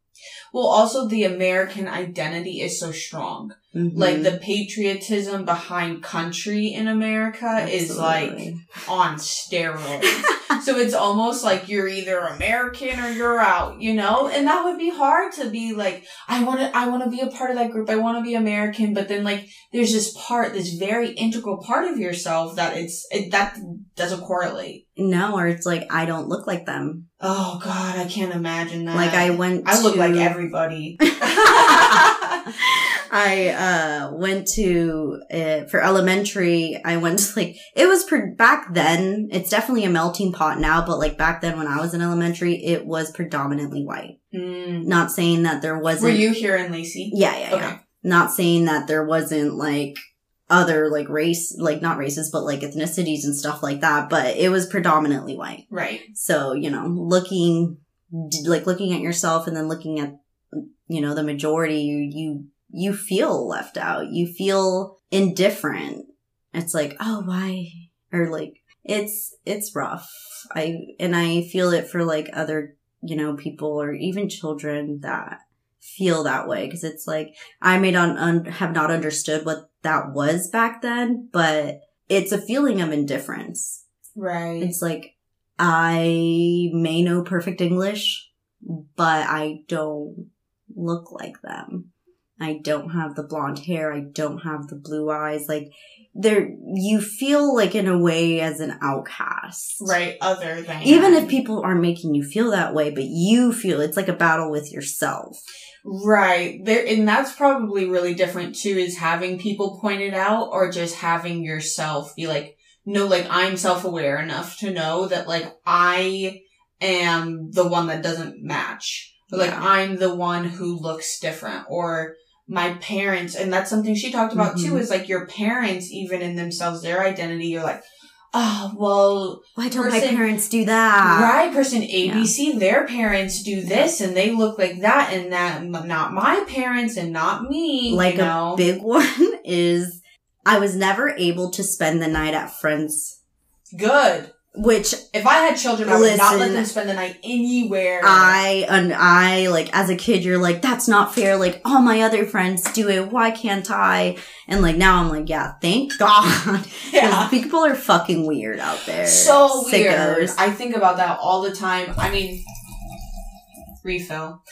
Well, also the American identity is so strong. Mm-hmm. Like the patriotism behind country in America Absolutely. Is like on steroids. So it's almost like you're either American or you're out, you know? And that would be hard to be like, I want to, I want to be a part of that group. I want to be American. But then like, there's this part, this very integral part of yourself that it's, it, that doesn't correlate. No, or it's like, I don't look like them. Oh God, I can't imagine that. Like I went I to... look like everybody. I uh went to, uh, for elementary, I went to like, it was pre- back then, it's definitely a melting pot now, but like back then when I was in elementary, it was predominantly white. Mm. Not saying that there wasn't. Were you here in Lacey? Yeah, yeah, okay. yeah. Not saying that there wasn't like other like race, like not races, but like ethnicities and stuff like that, but it was predominantly white. Right. So, you know, looking, like looking at yourself and then looking at, you know, the majority, you, you, you feel left out. You feel indifferent. It's like, oh, why? Or like, it's, it's rough. I, and I feel it for like other, you know, people or even children that feel that way. Cause it's like, I may not, un- have not understood what that was back then, but it's a feeling of indifference. Right. It's like, I may know perfect English, but I don't look like them. I don't have the blonde hair. I don't have the blue eyes. Like there, you feel like in a way as an outcast. Right. Other than. Even if people aren't making you feel that way, but you feel it's like a battle with yourself. Right. There, and that's probably really different too, is having people point it out or just having yourself be like, no, like I'm self-aware enough to know that like I am the one that doesn't match. Like yeah. I'm the one who looks different or my parents. And that's something she talked about mm-hmm. too, is like your parents, even in themselves, their identity, you're like, oh, well. Why don't person, my parents do that? Right. Person A B C, yeah. their parents do this and they look like that and that, not my parents and not me. Like you know? A big one is I was never able to spend the night at friends. Good. Which, if I had children, I would listen, not let them spend the night anywhere. I, and I, like, as a kid, you're like, that's not fair. Like, all my other friends do it. Why can't I? And, like, now I'm like, yeah, thank God. Yeah. People are fucking weird out there. So Sickos. Weird. I think about that all the time. I mean, refill.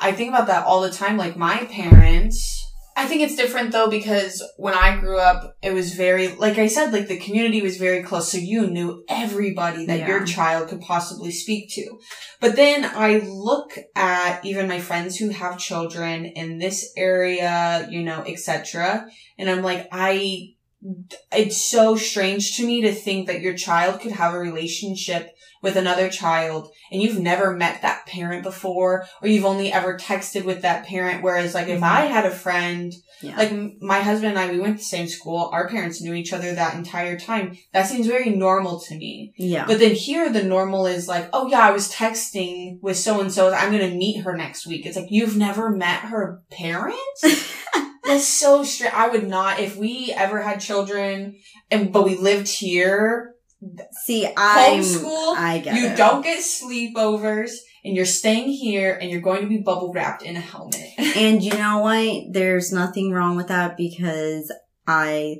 I think about that all the time. Like, my parents... I think it's different, though, because when I grew up, it was very, like I said, like the community was very close. So you knew everybody that yeah. your child could possibly speak to. But then I look at even my friends who have children in this area, you know, et cetera. And I'm like, I, it's so strange to me to think that your child could have a relationship with another child and you've never met that parent before, or you've only ever texted with that parent. Whereas like, mm-hmm. if I had a friend, yeah. like my husband and I, we went to the same school. Our parents knew each other that entire time. That seems very normal to me. Yeah. But then here, the normal is like, oh yeah, I was texting with so-and-so. I'm going to meet her next week. It's like, you've never met her parents? That's so strange. I would not, if we ever had children and, but we lived here, See, I homeschool. I get you it. Don't get sleepovers, and you're staying here, and you're going to be bubble wrapped in a helmet. And you know what? There's nothing wrong with that, because I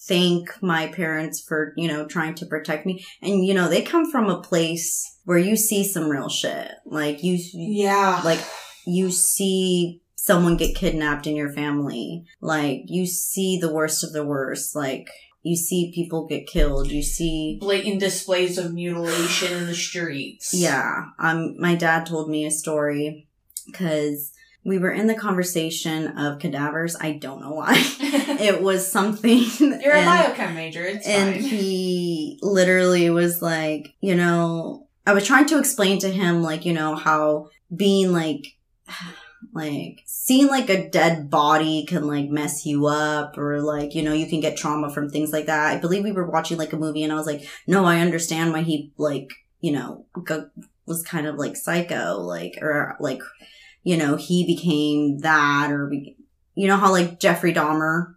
thank my parents for, you know, trying to protect me. And you know, they come from a place where you see some real shit. Like you, yeah, like you see someone get kidnapped in your family. Like you see the worst of the worst. Like. You see people get killed. You see... blatant displays of mutilation in the streets. Yeah. Um, my dad told me a story because we were in the conversation of cadavers. I don't know why. It was something... You're and, a biochem major. It's and fine. He literally was like, you know... I was trying to explain to him, like, you know, how being, like... Like, seeing, like, a dead body can, like, mess you up, or, like, you know, you can get trauma from things like that. I believe we were watching, like, a movie, and I was like, no, I understand why he, like, you know, go- was kind of, like, psycho, like, or, like, you know, he became that, or, be- you know how, like, Jeffrey Dahmer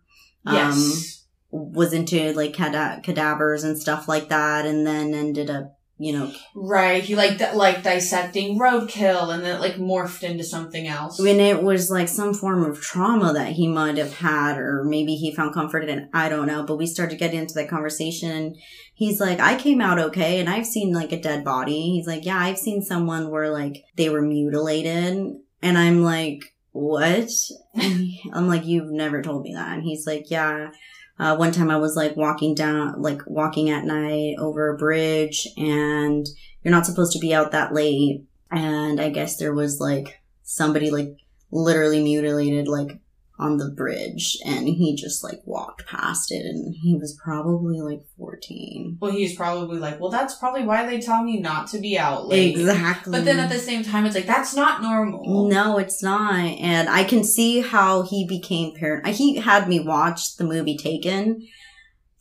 um, yes. was into, like, cada- cadavers and stuff like that, and then ended up, you know, right? He like like dissecting roadkill, and then it, like morphed into something else. I mean, it was like some form of trauma that he might have had, or maybe he found comfort in. I don't know. But we started getting into that conversation, and he's like, "I came out okay, and I've seen like a dead body." He's like, "Yeah, I've seen someone where like they were mutilated," and I'm like, "What?" I'm like, "You've never told me that," and he's like, "Yeah." Uh, one time I was like walking down, like walking at night over a bridge, and you're not supposed to be out that late. And I guess there was like somebody like literally mutilated like on the bridge, and he just like walked past it, and he was probably like fourteen. Well, he's probably like, well, that's probably why they tell me not to be out late. Exactly. But then at the same time, it's like, that's not normal. No, it's not. And I can see how he became parent. He had me watch the movie Taken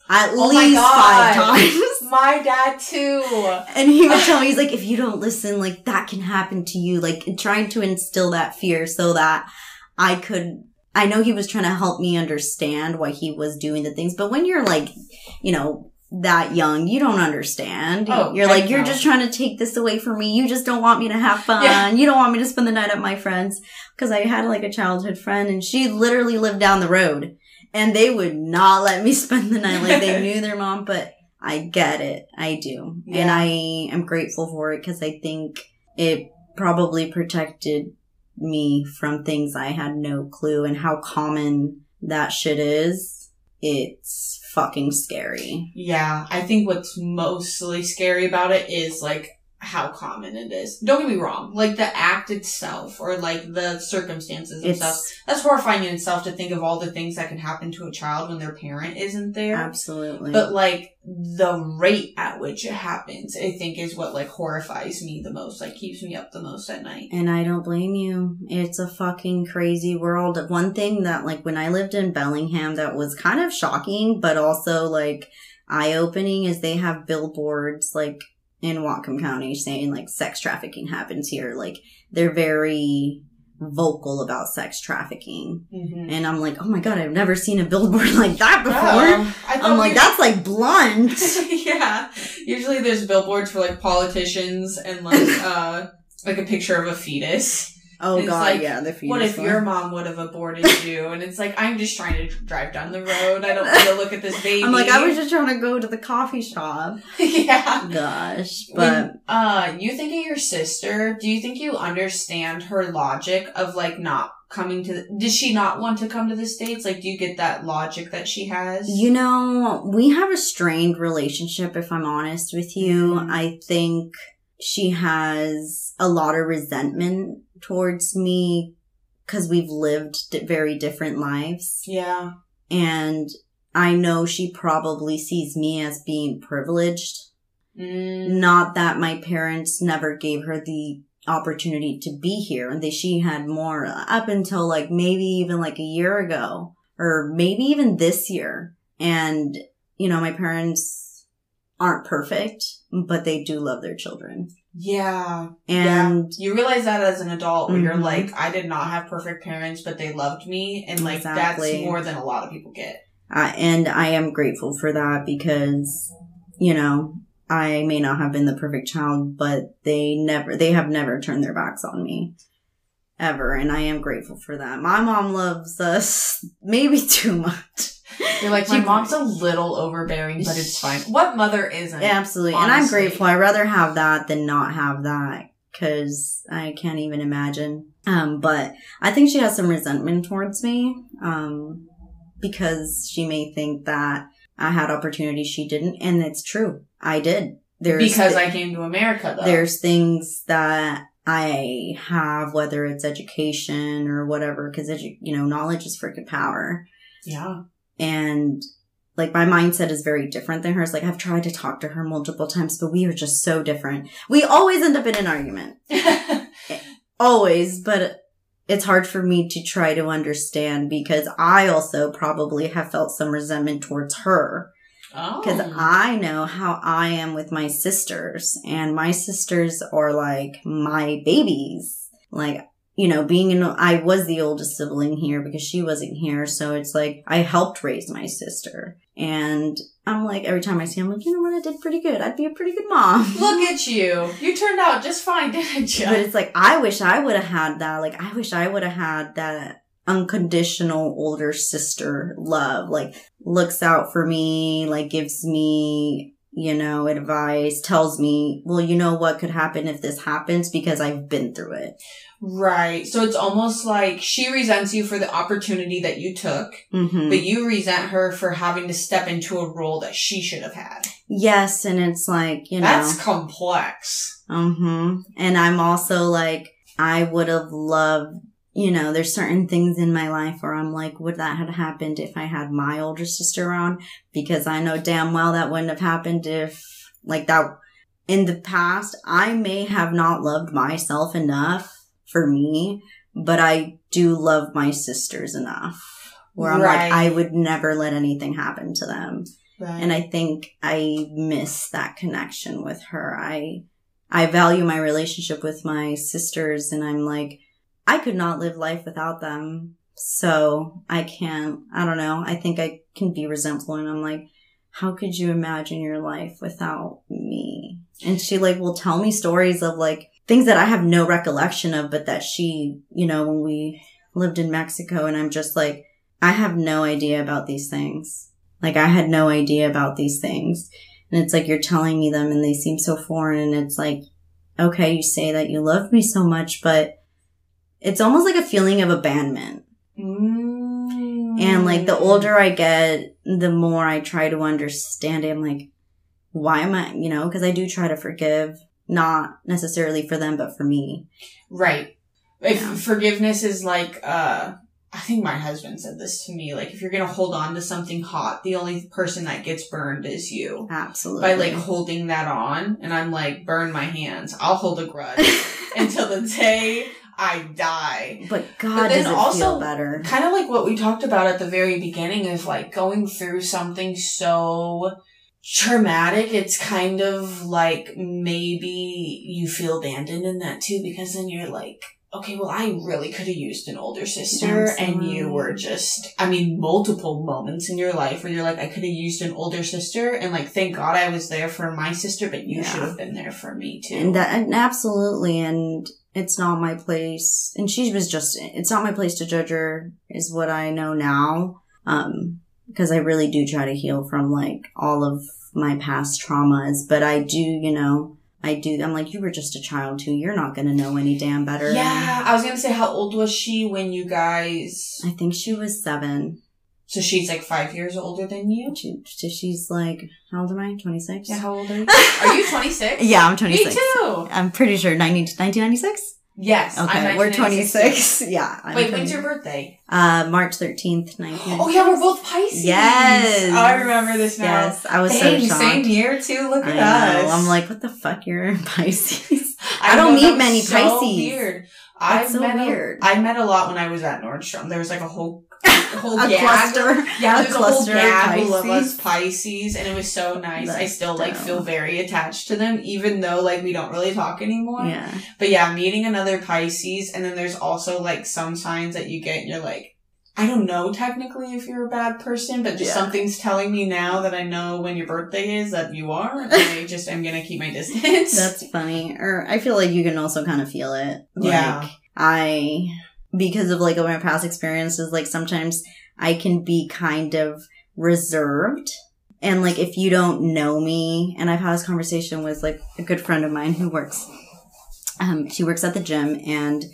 at oh least five times. My dad too. And he would tell me, he's like, if you don't listen, like that can happen to you. Like trying to instill that fear so that I could... I know he was trying to help me understand why he was doing the things, but when you're like, you know, that young, you don't understand. Oh, you're like, you're just trying to take this away from me. You just don't want me to have fun. Yeah. You don't want me to spend the night at my friend's. Because I had like a childhood friend, and she literally lived down the road, and they would not let me spend the night. Like they knew their mom, but I get it. I do. Yeah. And I am grateful for it, because I think it probably protected me from things I had no clue, and how common that shit is. It's fucking scary. Yeah, I think what's mostly scary about it is like how common it is. Don't get me wrong, like the act itself, or like the circumstances and stuff, that's horrifying in itself to think of all the things that can happen to a child when their parent isn't there. Absolutely. But like the rate at which it happens, I think, is what like horrifies me the most, like keeps me up the most at night. And I don't blame you. It's a fucking crazy world. One thing that like when I lived in Bellingham that was kind of shocking, but also like eye-opening, is they have billboards like in Whatcom County saying like sex trafficking happens here. Like they're very vocal about sex trafficking. Mm-hmm. And I'm like, oh my God, I've never seen a billboard like that before. Oh, I'm like, that's like blunt. Yeah. Usually there's billboards for like politicians and like, uh, like a picture of a fetus. Oh, it's God, like, yeah, the fetus. What if one. Your mom would have aborted you? And it's like, I'm just trying to drive down the road. I don't want to look at this baby. I'm like, I was just trying to go to the coffee shop. Yeah. Gosh. But when, uh, you think of your sister, do you think you understand her logic of, like, not coming to the, does she not want to come to the States? Like, do you get that logic that she has? You know, we have a strained relationship, if I'm honest with you. Mm-hmm. I think she has a lot of resentment towards me because we've lived d- very different lives. Yeah. And I know she probably sees me as being privileged. Mm. Not that my parents never gave her the opportunity to be here, and that she had more up until like maybe even like a year ago or maybe even this year. And, you know, my parents aren't perfect, but they do love their children. Yeah. And yeah. You realize that as an adult where mm-hmm. you're like, I did not have perfect parents, but they loved me. And like, exactly. That's more than a lot of people get. Uh, and I am grateful for that because, you know, I may not have been the perfect child, but they never, they have never turned their backs on me ever. And I am grateful for that. My mom loves us maybe too much. You're like, my mom's a little overbearing, but it's fine. What mother isn't? Absolutely. Honestly. And I'm grateful. I'd rather have that than not have that because I can't even imagine. Um, but I think she has some resentment towards me um, because she may think that I had opportunities she didn't. And it's true. I did. There's because th- I came to America, though. There's things that I have, whether it's education or whatever, because, edu- you know, knowledge is freaking power. Yeah. And, like, my mindset is very different than hers. Like, I've tried to talk to her multiple times, but we are just so different. We always end up in an argument. Always. But it's hard for me to try to understand because I also probably have felt some resentment towards her. Oh. Because I know how I am with my sisters. And my sisters are, like, my babies. Like, you know, being in, I was the oldest sibling here because she wasn't here. So it's like, I helped raise my sister. And I'm like, every time I see her, I'm like, you know what? I did pretty good. I'd be a pretty good mom. Look at you. You turned out just fine, didn't you? But it's like, I wish I would have had that. Like, I wish I would have had that unconditional older sister love. Like, looks out for me, like gives me, you know, advice, tells me, well, you know what could happen if this happens because I've been through it. Right. So it's almost like she resents you for the opportunity that you took, mm-hmm. but you resent her for having to step into a role that she should have had. Yes. And it's like, you know. That's complex. Mm-hmm. And I'm also like, I would have loved, you know, there's certain things in my life where I'm like, would that have happened if I had my older sister around? Because I know damn well that wouldn't have happened if, like that, in the past, I may have not loved myself enough. For me, but I do love my sisters enough where I'm right. like, I would never let anything happen to them. Right. And I think I miss that connection with her. I, I value my relationship with my sisters and I'm like, I could not live life without them. So I can't, I don't know. I think I can be resentful and I'm like, how could you imagine your life without me? And she like will tell me stories of like, things that I have no recollection of, but that she, you know, when we lived in Mexico and I'm just like, I have no idea about these things. Like I had no idea about these things. And it's like, you're telling me them and they seem so foreign. And it's like, okay, you say that you love me so much, but it's almost like a feeling of abandonment. Mm. And like the older I get, the more I try to understand it. I'm like, why am I, you know, because I do try to forgive. Not necessarily for them, but for me. Right. If yeah. forgiveness is like, uh, I think my husband said this to me, like if you're going to hold on to something hot, the only person that gets burned is you. Absolutely. By like holding that on. And I'm like, burn my hands. I'll hold a grudge until the day I die. But God, but then does it also feel better. Kind of like what we talked about at the very beginning is like going through something so traumatic, it's kind of like maybe you feel abandoned in that too because then you're like, okay, well, I really could have used an older sister. Absolutely. And you were just, I mean, multiple moments in your life where you're like, I could have used an older sister. And like, thank God I was there for my sister, but you yeah. should have been there for me too. And, that, and absolutely. And it's not my place. And she was just, it's not my place to judge her is what I know now. Um, because I really do try to heal from like all of my past traumas, but I do, you know, I do. I'm like, you were just a child, too. You're not going to know any damn better. Yeah. I was going to say, how old was she when you guys... I think she was seven. So she's, like, five years older than you? She, she's, like... How old am I? twenty-six? Yeah, how old are you? Are you twenty-six? Yeah, I'm twenty-six. Me, too! I'm pretty sure. nineteen ninety-six? Yes. Okay, we're twenty-six. Yeah. I'm Wait, twenty. When's your birthday? Uh, March thirteenth, nineteen ninety-six. Oh, yeah, we're both Pisces. Yes. Oh, I remember this now. Yes, I was Dang, so shocked. Same year, too. Look at I us. Know. I'm like, what the fuck? You're Pisces. I, I don't meet many so Pisces. Weird. That's so met weird. A, I met a lot when I was at Nordstrom. There was like a whole... A, whole a cluster. Yeah, a there's cluster a whole gaggle of us Pisces, and it was so nice. That's I still, like, dope. Feel very attached to them, even though, like, we don't really talk anymore. Yeah. But, yeah, meeting another Pisces, and then there's also, like, some signs that you get, and you're like, I don't know technically if you're a bad person, but just yeah. something's telling me now that I know when your birthday is that you are, and I just am going to keep my distance. That's funny. Or I feel like you can also kind of feel it. Like, yeah. I... Because of, like, my past experiences, like, sometimes I can be kind of reserved. And, like, if you don't know me, and I've had this conversation with, like, a good friend of mine who works, um, she works at the gym, and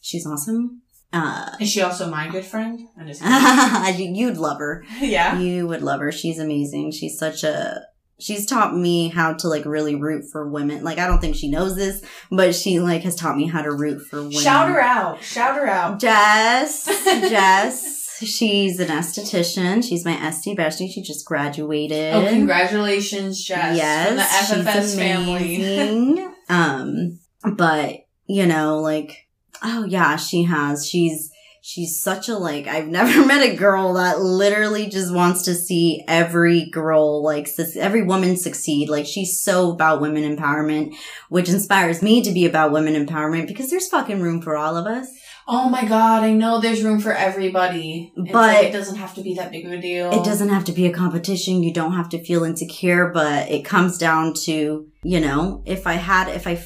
she's awesome. Uh, Is she also my good friend? I'm just kidding. You'd love her. Yeah. You would love her. She's amazing. She's such a... She's taught me how to, like, really root for women. Like, I don't think she knows this, but she, like, has taught me how to root for women. Shout her out. Shout her out. Jess. Jess. She's an esthetician. She's my esty bestie. She just graduated. Oh, congratulations, Jess. Yes. From the F F S family. um, but, you know, like, oh, yeah, she has. She's. She's such a, like, I've never met a girl that literally just wants to see every girl, like, su- every woman succeed. Like, she's so about women empowerment, which inspires me to be about women empowerment because there's fucking room for all of us. Oh, my God. I know there's room for everybody. It's but like it doesn't have to be that big of a deal. It doesn't have to be a competition. You don't have to feel insecure, but it comes down to, you know, if I had, if I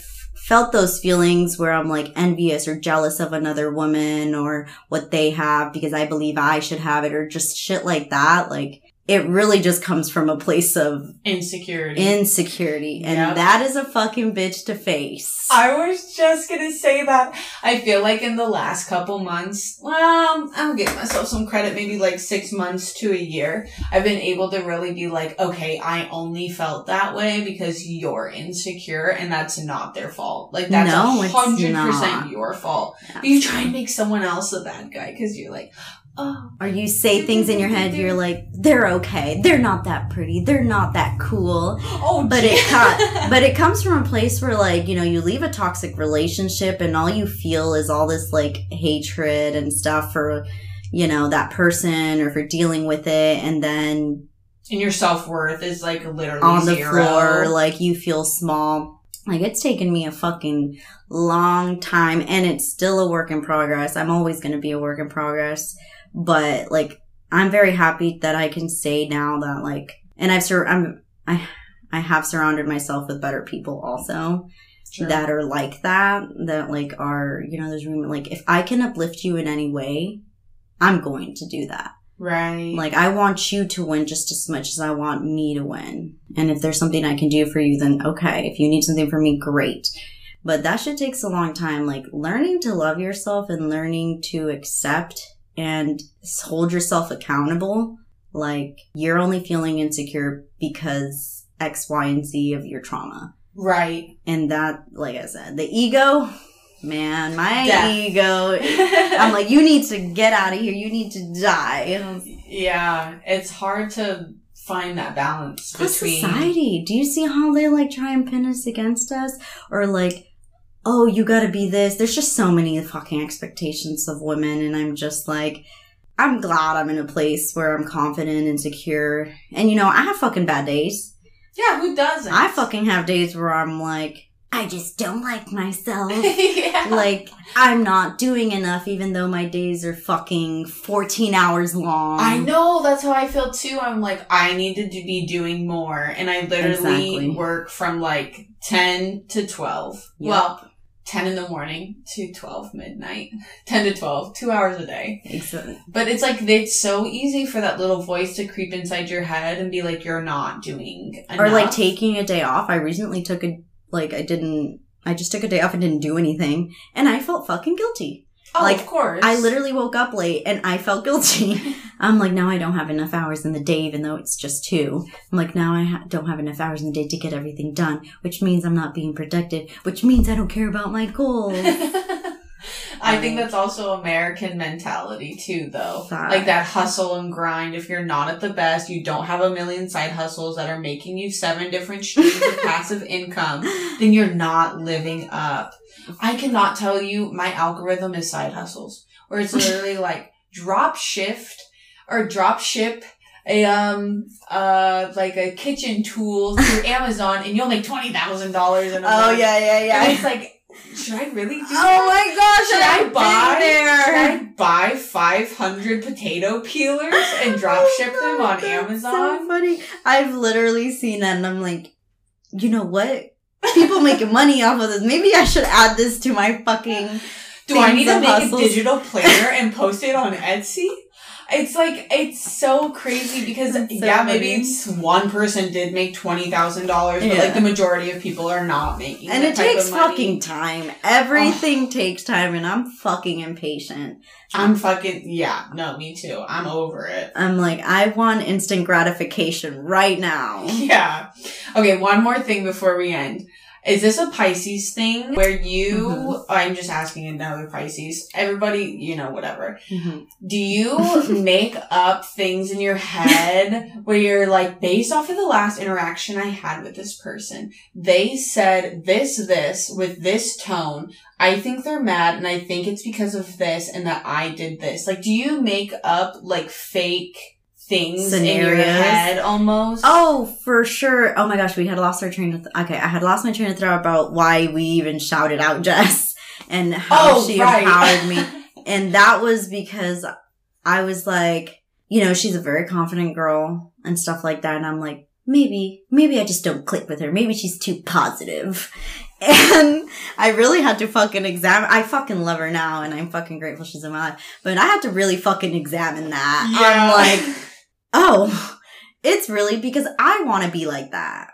felt those feelings where I'm like envious or jealous of another woman or what they have because I believe I should have it or just shit like that. Like it really just comes from a place of insecurity, insecurity. And yep. that is a fucking bitch to face. I was just going to say that. I feel like in the last couple months, well, I'll give myself some credit, maybe like six months to a year. I've been able to really be like, okay, I only felt that way because you're insecure and that's not their fault. Like that's no, one hundred percent your fault. Yeah. But you try and make someone else a bad guy because you're like, oh. Or you say things in your head, you're like, they're okay. They're not that pretty. They're not that cool. Oh, but it com- but it comes from a place where, like, you know, you leave a toxic relationship and all you feel is all this, like, hatred and stuff for, you know, that person or for dealing with it. And then... And your self-worth is, like, literally on the zero. Floor. Like, you feel small. Like, it's taken me a fucking long time, and it's still a work in progress. I'm always going to be a work in progress. But, like, I'm very happy that I can say now that, like, and I've sur- I'm, I, I have surrounded myself with better people also sure. that are like that, that, like, are, you know, there's room, like, if I can uplift you in any way, I'm going to do that. Right. Like, I want you to win just as much as I want me to win. And if there's something I can do for you, then okay. If you need something from me, great. But that shit takes a long time. Like, learning to love yourself and learning to accept and hold yourself accountable. Like, you're only feeling insecure because X, Y, and Z of your trauma. Right. And that, like I said, the ego... Man, my Death. ego, I'm like, you need to get out of here. You need to die. Yeah, it's hard to find that balance between... society. Do you see how they, like, try and pin us against us? Or, like, oh, you gotta be this. There's just so many fucking expectations of women, and I'm just like... I'm glad I'm in a place where I'm confident and secure. And, you know, I have fucking bad days. Yeah, who doesn't? I fucking have days where I'm like... I just don't like myself. Yeah. Like, I'm not doing enough, even though my days are fucking fourteen hours long. I know. That's how I feel, too. I'm like, I need to be doing more. And I literally exactly. work from, like, ten to twelve. Yep. Well, ten in the morning to twelve midnight. ten to twelve. Two hours a day. Exactly. But it's, like, it's so easy for that little voice to creep inside your head and be like, you're not doing enough. Or, like, taking a day off. I recently took a... Like, I didn't, I just took a day off and didn't do anything. And I felt fucking guilty. Oh, like, of course. I literally woke up late and I felt guilty. I'm like, now I don't have enough hours in the day, even though it's just two. I'm like, now I ha- don't have enough hours in the day to get everything done, which means I'm not being productive, which means I don't care about my goals. I um, think that's also American mentality, too, though. That, like, that hustle and grind. If you're not at the best, you don't have a million side hustles that are making you seven different streams of passive income, then you're not living up. I cannot tell you, my algorithm is side hustles, where it's literally like drop shift or drop ship a, um, uh, like a kitchen tool through Amazon and you'll make twenty thousand dollars in a month. Oh, yeah, yeah, yeah. And it's like, should I really do oh that? Oh my gosh, should I buy, should I buy five hundred potato peelers and drop oh ship them on Amazon? So funny. I've literally seen that and I'm like, you know what? People making money off of this. Maybe I should add this to my fucking Do I need to make hustles. a digital planner and post it on Etsy? It's like, it's so crazy because, so yeah, funny. maybe it's one person did make twenty thousand dollars, yeah. but, like, the majority of people are not making and that type of money. And it takes fucking time. Everything Ugh. takes time, and I'm fucking impatient. I'm fucking, yeah, no, me too. I'm over it. I'm like, I want instant gratification right now. Yeah. Okay, one more thing before we end. Is this a Pisces thing where you, mm-hmm. I'm just asking another Pisces, everybody, you know, whatever. Mm-hmm. Do you make up things in your head where you're like, based off of the last interaction I had with this person, they said this, this, with this tone. I think they're mad and I think it's because of this and that I did this. Like, do you make up like fake things Scenarios. in your head almost? Oh, for sure. Oh my gosh, we had lost our train of th- okay, I had lost my train of thought about why we even shouted out Jess and how oh, she right. empowered me. And that was because I was like, you know, she's a very confident girl and stuff like that. And I'm like, maybe, maybe I just don't click with her. Maybe she's too positive. And I really had to fucking examine. I fucking love her now and I'm fucking grateful she's in my life. But I had to really fucking examine that. Yeah. I'm like, oh, it's really because I want to be like that.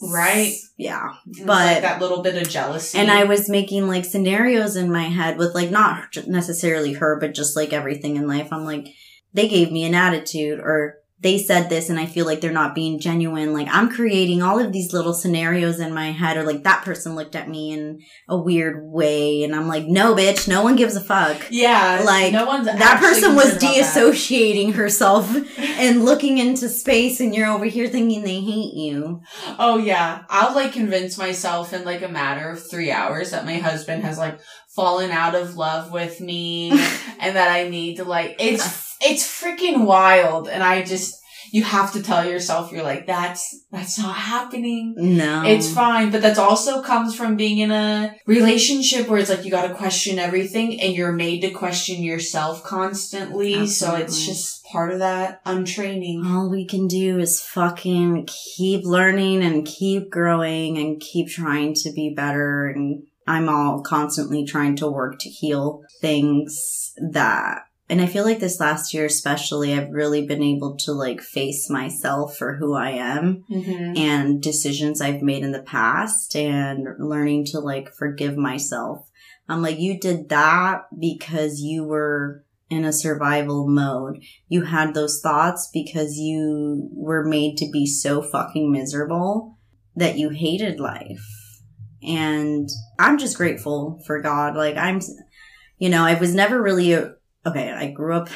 Right. Yeah. But like that little bit of jealousy. And I was making like scenarios in my head with like not necessarily her, but just like everything in life. I'm like, they gave me an attitude or they said this and I feel like they're not being genuine. Like I'm creating all of these little scenarios in my head or like that person looked at me in a weird way. And I'm like, no, bitch, no one gives a fuck. Yeah. Like no one's that person was deassociating that. herself and looking into space and you're over here thinking they hate you. Oh yeah. I'll like convince myself in like a matter of three hours that my husband has like fallen out of love with me and that I need to like, it's It's freaking wild. And I just, you have to tell yourself, you're like, that's, that's not happening. No. It's fine. But that's also comes from being in a relationship where it's like, you got to question everything and you're made to question yourself constantly. Absolutely. So it's just part of that untraining. All we can do is fucking keep learning and keep growing and keep trying to be better. And I'm all constantly trying to work to heal things that, and I feel like this last year especially, I've really been able to, like, face myself for who I am mm-hmm. and decisions I've made in the past and learning to, like, forgive myself. I'm like, you did that because you were in a survival mode. You had those thoughts because you were made to be so fucking miserable that you hated life. And I'm just grateful for God. Like, I'm, you know, I was never really... a, Okay, I grew up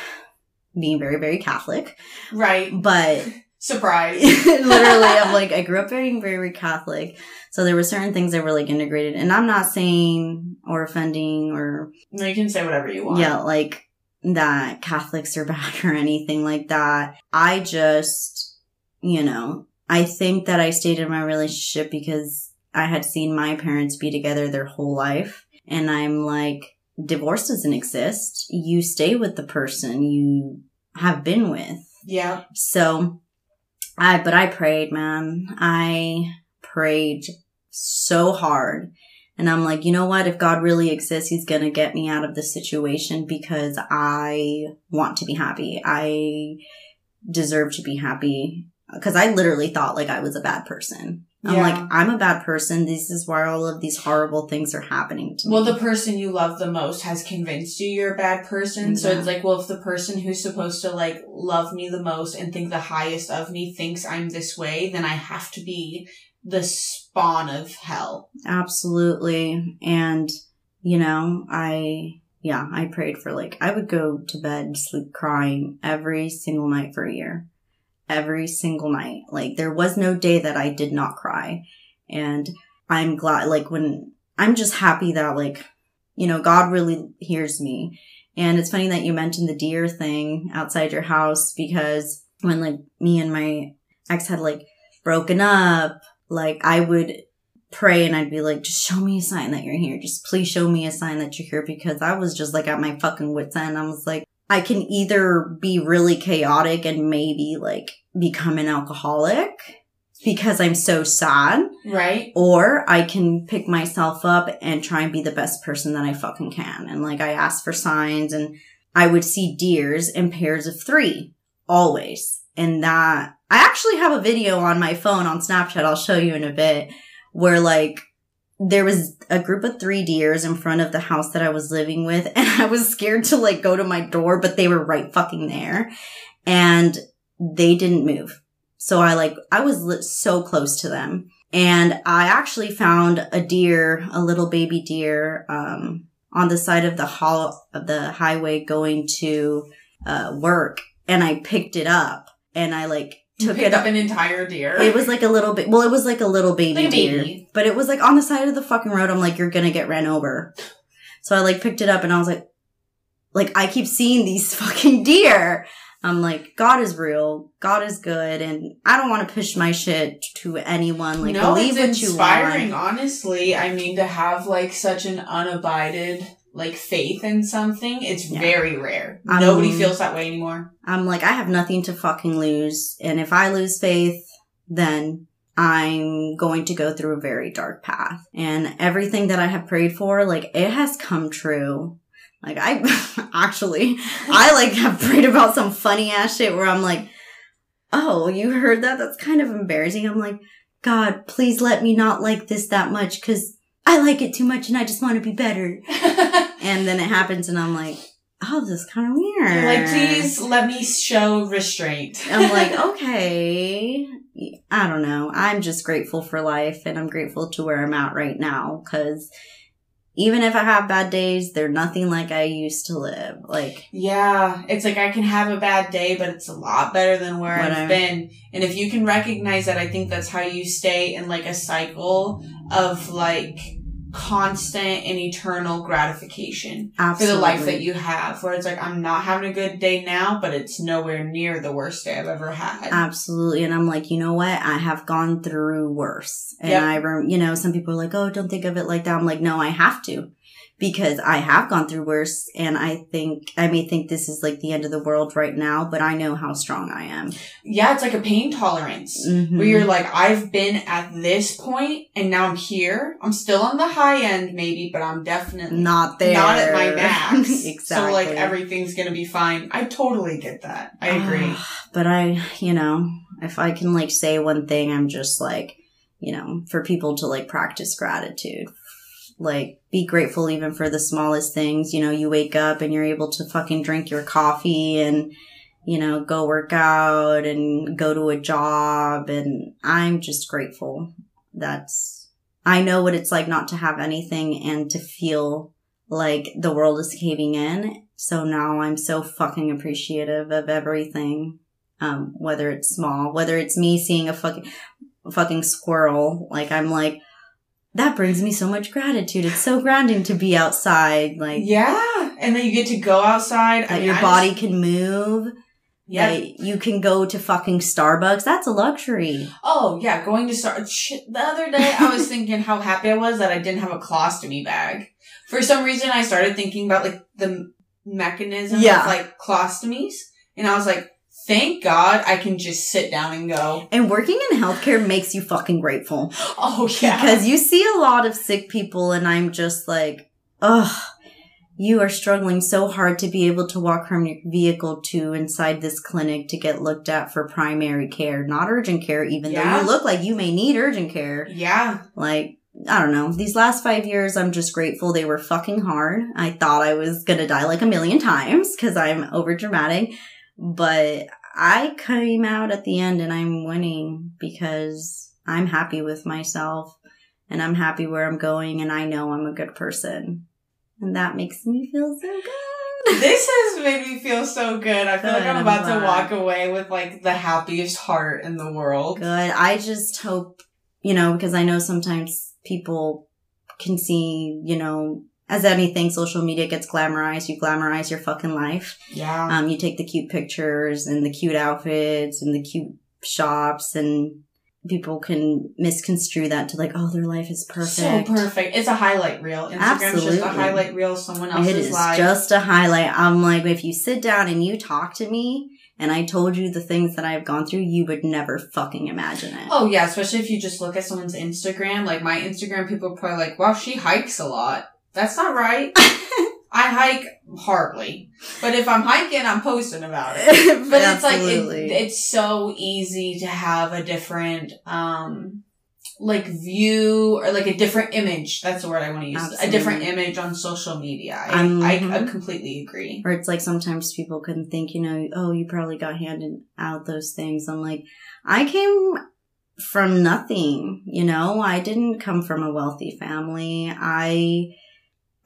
being very, very Catholic. Right. But... surprise. Literally, I'm like, I grew up being very, very Catholic. So there were certain things that were, like, integrated. And I'm not saying or offending or... No, you can say whatever you want. Yeah, like, that Catholics are bad or anything like that. I just, you know, I think that I stayed in my relationship because I had seen my parents be together their whole life. And I'm like, divorce doesn't exist. You stay with the person you have been with. Yeah. So I, but I prayed, man. I prayed so hard. And I'm like, you know what? If God really exists, he's going to get me out of this situation because I want to be happy. I deserve to be happy because I literally thought like I was a bad person. I'm yeah. like, I'm a bad person. This is why all of these horrible things are happening to me. Well, the person you love the most has convinced you you're a bad person. Yeah. So it's like, well, if the person who's supposed to like love me the most and think the highest of me thinks I'm this way, then I have to be the spawn of hell. Absolutely. And, you know, I, yeah, I prayed for like, I would go to bed, sleep crying every single night for a year. Every single night. Like, there was no day that I did not cry. And I'm glad, like, when, I'm just happy that, like, you know, God really hears me. And it's funny that you mentioned the deer thing outside your house, because when, like, me and my ex had, like, broken up, like, I would pray and I'd be like, just show me a sign that you're here. Just please show me a sign that you're here, because I was just, like, at my fucking wit's end. I was like, I can either be really chaotic and maybe like become an alcoholic because I'm so sad. Right. Or I can pick myself up and try and be the best person that I fucking can. And like I asked for signs, and I would see deers in pairs of three always. And that I actually have a video on my phone on Snapchat. I'll show you in a bit, where like there was a group of three deers in front of the house that I was living with, and I was scared to like go to my door, but they were right fucking there and they didn't move. So I like, I was so close to them, and I actually found a deer, a little baby deer, um, on the side of the hall of the highway going to, uh, work, and I picked it up and I like, took picked it up an entire deer. It was like a little bit. Well, it was like a little baby like deer, baby. But it was like on the side of the fucking road. I'm like, you're gonna get ran over. So I like picked it up and I was like, like I keep seeing these fucking deer. I'm like, God is real. God is good, and I don't want to push my shit to anyone. Like, no, believe it's what inspiring, you want. Honestly, I mean, to have like such an unabided like faith in something, it's yeah. very rare. I'm, Nobody feels that way anymore. I'm like, I have nothing to fucking lose. And if I lose faith, then I'm going to go through a very dark path. And everything that I have prayed for, like, it has come true. Like, I actually, I like have prayed about some funny ass shit where I'm like, oh, you heard that? That's kind of embarrassing. I'm like, God, please let me not like this that much, because I like it too much and I just want to be better. And then it happens and I'm like, oh, this is kind of weird. You're like, please let me show restraint. I'm like, okay. I don't know. I'm just grateful for life, and I'm grateful to where I'm at right now, because even if I have bad days, they're nothing like I used to live. Like, yeah, it's like I can have a bad day, but it's a lot better than where I've I've been. And if you can recognize that, I think that's how you stay in like a cycle of like constant and eternal gratification. Absolutely. For the life that you have, where it's like, I'm not having a good day now, but it's nowhere near the worst day I've ever had. Absolutely. And I'm like, you know what? I have gone through worse. And yep. I, rem- you know, some people are like, oh, don't think of it like that. I'm like, no, I have to, because I have gone through worse. And I think, I may think this is like the end of the world right now, but I know how strong I am. Yeah. It's like a pain tolerance, mm-hmm. where you're like, I've been at this point and now I'm here. I'm still on the high end maybe, but I'm definitely not there. Not at my max. Exactly. So like everything's going to be fine. I totally get that. I agree. Uh, but I, you know, if I can like say one thing, I'm just like, you know, for people to like practice gratitude. Like, be grateful even for the smallest things. You know, you wake up and you're able to fucking drink your coffee and, you know, go work out and go to a job. And I'm just grateful. That's, I know what it's like not to have anything and to feel like the world is caving in. So now I'm so fucking appreciative of everything. Um, whether it's small, whether it's me seeing a fucking, a fucking squirrel. Like, I'm like, that brings me so much gratitude. It's so grounding to be outside. Like, yeah. And then you get to go outside. That I mean, your I body just, can move. Yeah, like, you can go to fucking Starbucks. That's a luxury. Oh, yeah. Going to Starbucks. The other day, I was thinking how happy I was that I didn't have a colostomy bag. For some reason, I started thinking about, like, the mechanism yeah. of, like, colostomies. And I was like, thank God I can just sit down and go. And working in healthcare makes you fucking grateful. Oh, yeah. Because you see a lot of sick people, and I'm just like, ugh. You are struggling so hard to be able to walk from your vehicle to inside this clinic to get looked at for primary care, not urgent care, even yeah. though you look like you may need urgent care. Yeah. Like, I don't know. These last five years, I'm just grateful they were fucking hard. I thought I was going to die like a million times because I'm over dramatic, but I came out at the end and I'm winning because I'm happy with myself and I'm happy where I'm going and I know I'm a good person. And that makes me feel so good. This has made me feel so good. I feel good, like I'm about I'm to walk away with, like, the happiest heart in the world. Good. I just hope, you know, because I know sometimes people can see, you know, as anything, social media gets glamorized. You glamorize your fucking life. Yeah. Um, you take the cute pictures and the cute outfits and the cute shops and... people can misconstrue that to like, oh, their life is perfect. So perfect. It's a highlight reel. Instagram's Absolutely. just a highlight reel of someone else's life. It is life. just a highlight. I'm like, if you sit down and you talk to me and I told you the things that I've gone through, you would never fucking imagine it. Oh, yeah. Especially if you just look at someone's Instagram. Like my Instagram people are probably like, wow, she hikes a lot. That's not right. I hike hardly. But if I'm hiking, I'm posting about it. But it's like, it, it's so easy to have a different, um, like, view or, like, a different image. That's the word I want to use. Absolutely. A different image on social media. I, mm-hmm. I, I completely agree. Or it's like sometimes people can think, you know, oh, you probably got handed out those things. I'm like, I came from nothing, you know? I didn't come from a wealthy family. I,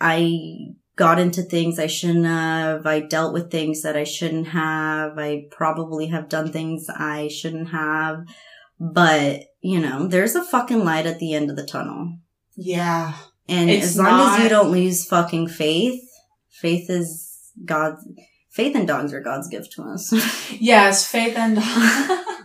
I... got into things I shouldn't have. I dealt with things that I shouldn't have. I probably have done things I shouldn't have. But, you know, there's a fucking light at the end of the tunnel. Yeah. And it's as long not... as you don't lose fucking faith, faith is God's, faith and dogs are God's gift to us. Yes, faith and dogs.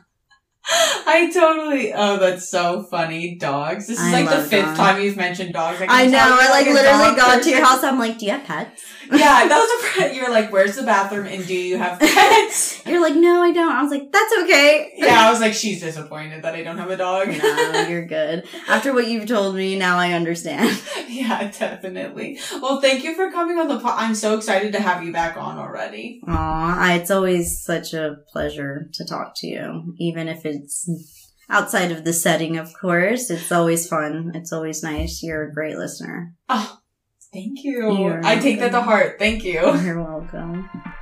I totally... Oh, that's so funny. Dogs. This is I like the fifth dogs. time you've mentioned dogs. I, I know. I like, like literally gone to your house. I'm like, do you have pets? Yeah, that was a... You're like, where's the bathroom and do you have pets? You're like, no, I don't. I was like, that's okay. Yeah, I was like, she's disappointed that I don't have a dog. No, you're good. After what you've told me, now I understand. Yeah, definitely. Well, thank you for coming on the pod. I'm so excited to have you back on already. Aw, it's always such a pleasure to talk to you, even if it's... outside of the setting, of course. It's always fun. It's always nice. You're a great listener. Oh, thank you. You're I welcome. Take that to heart. Thank you. You're welcome.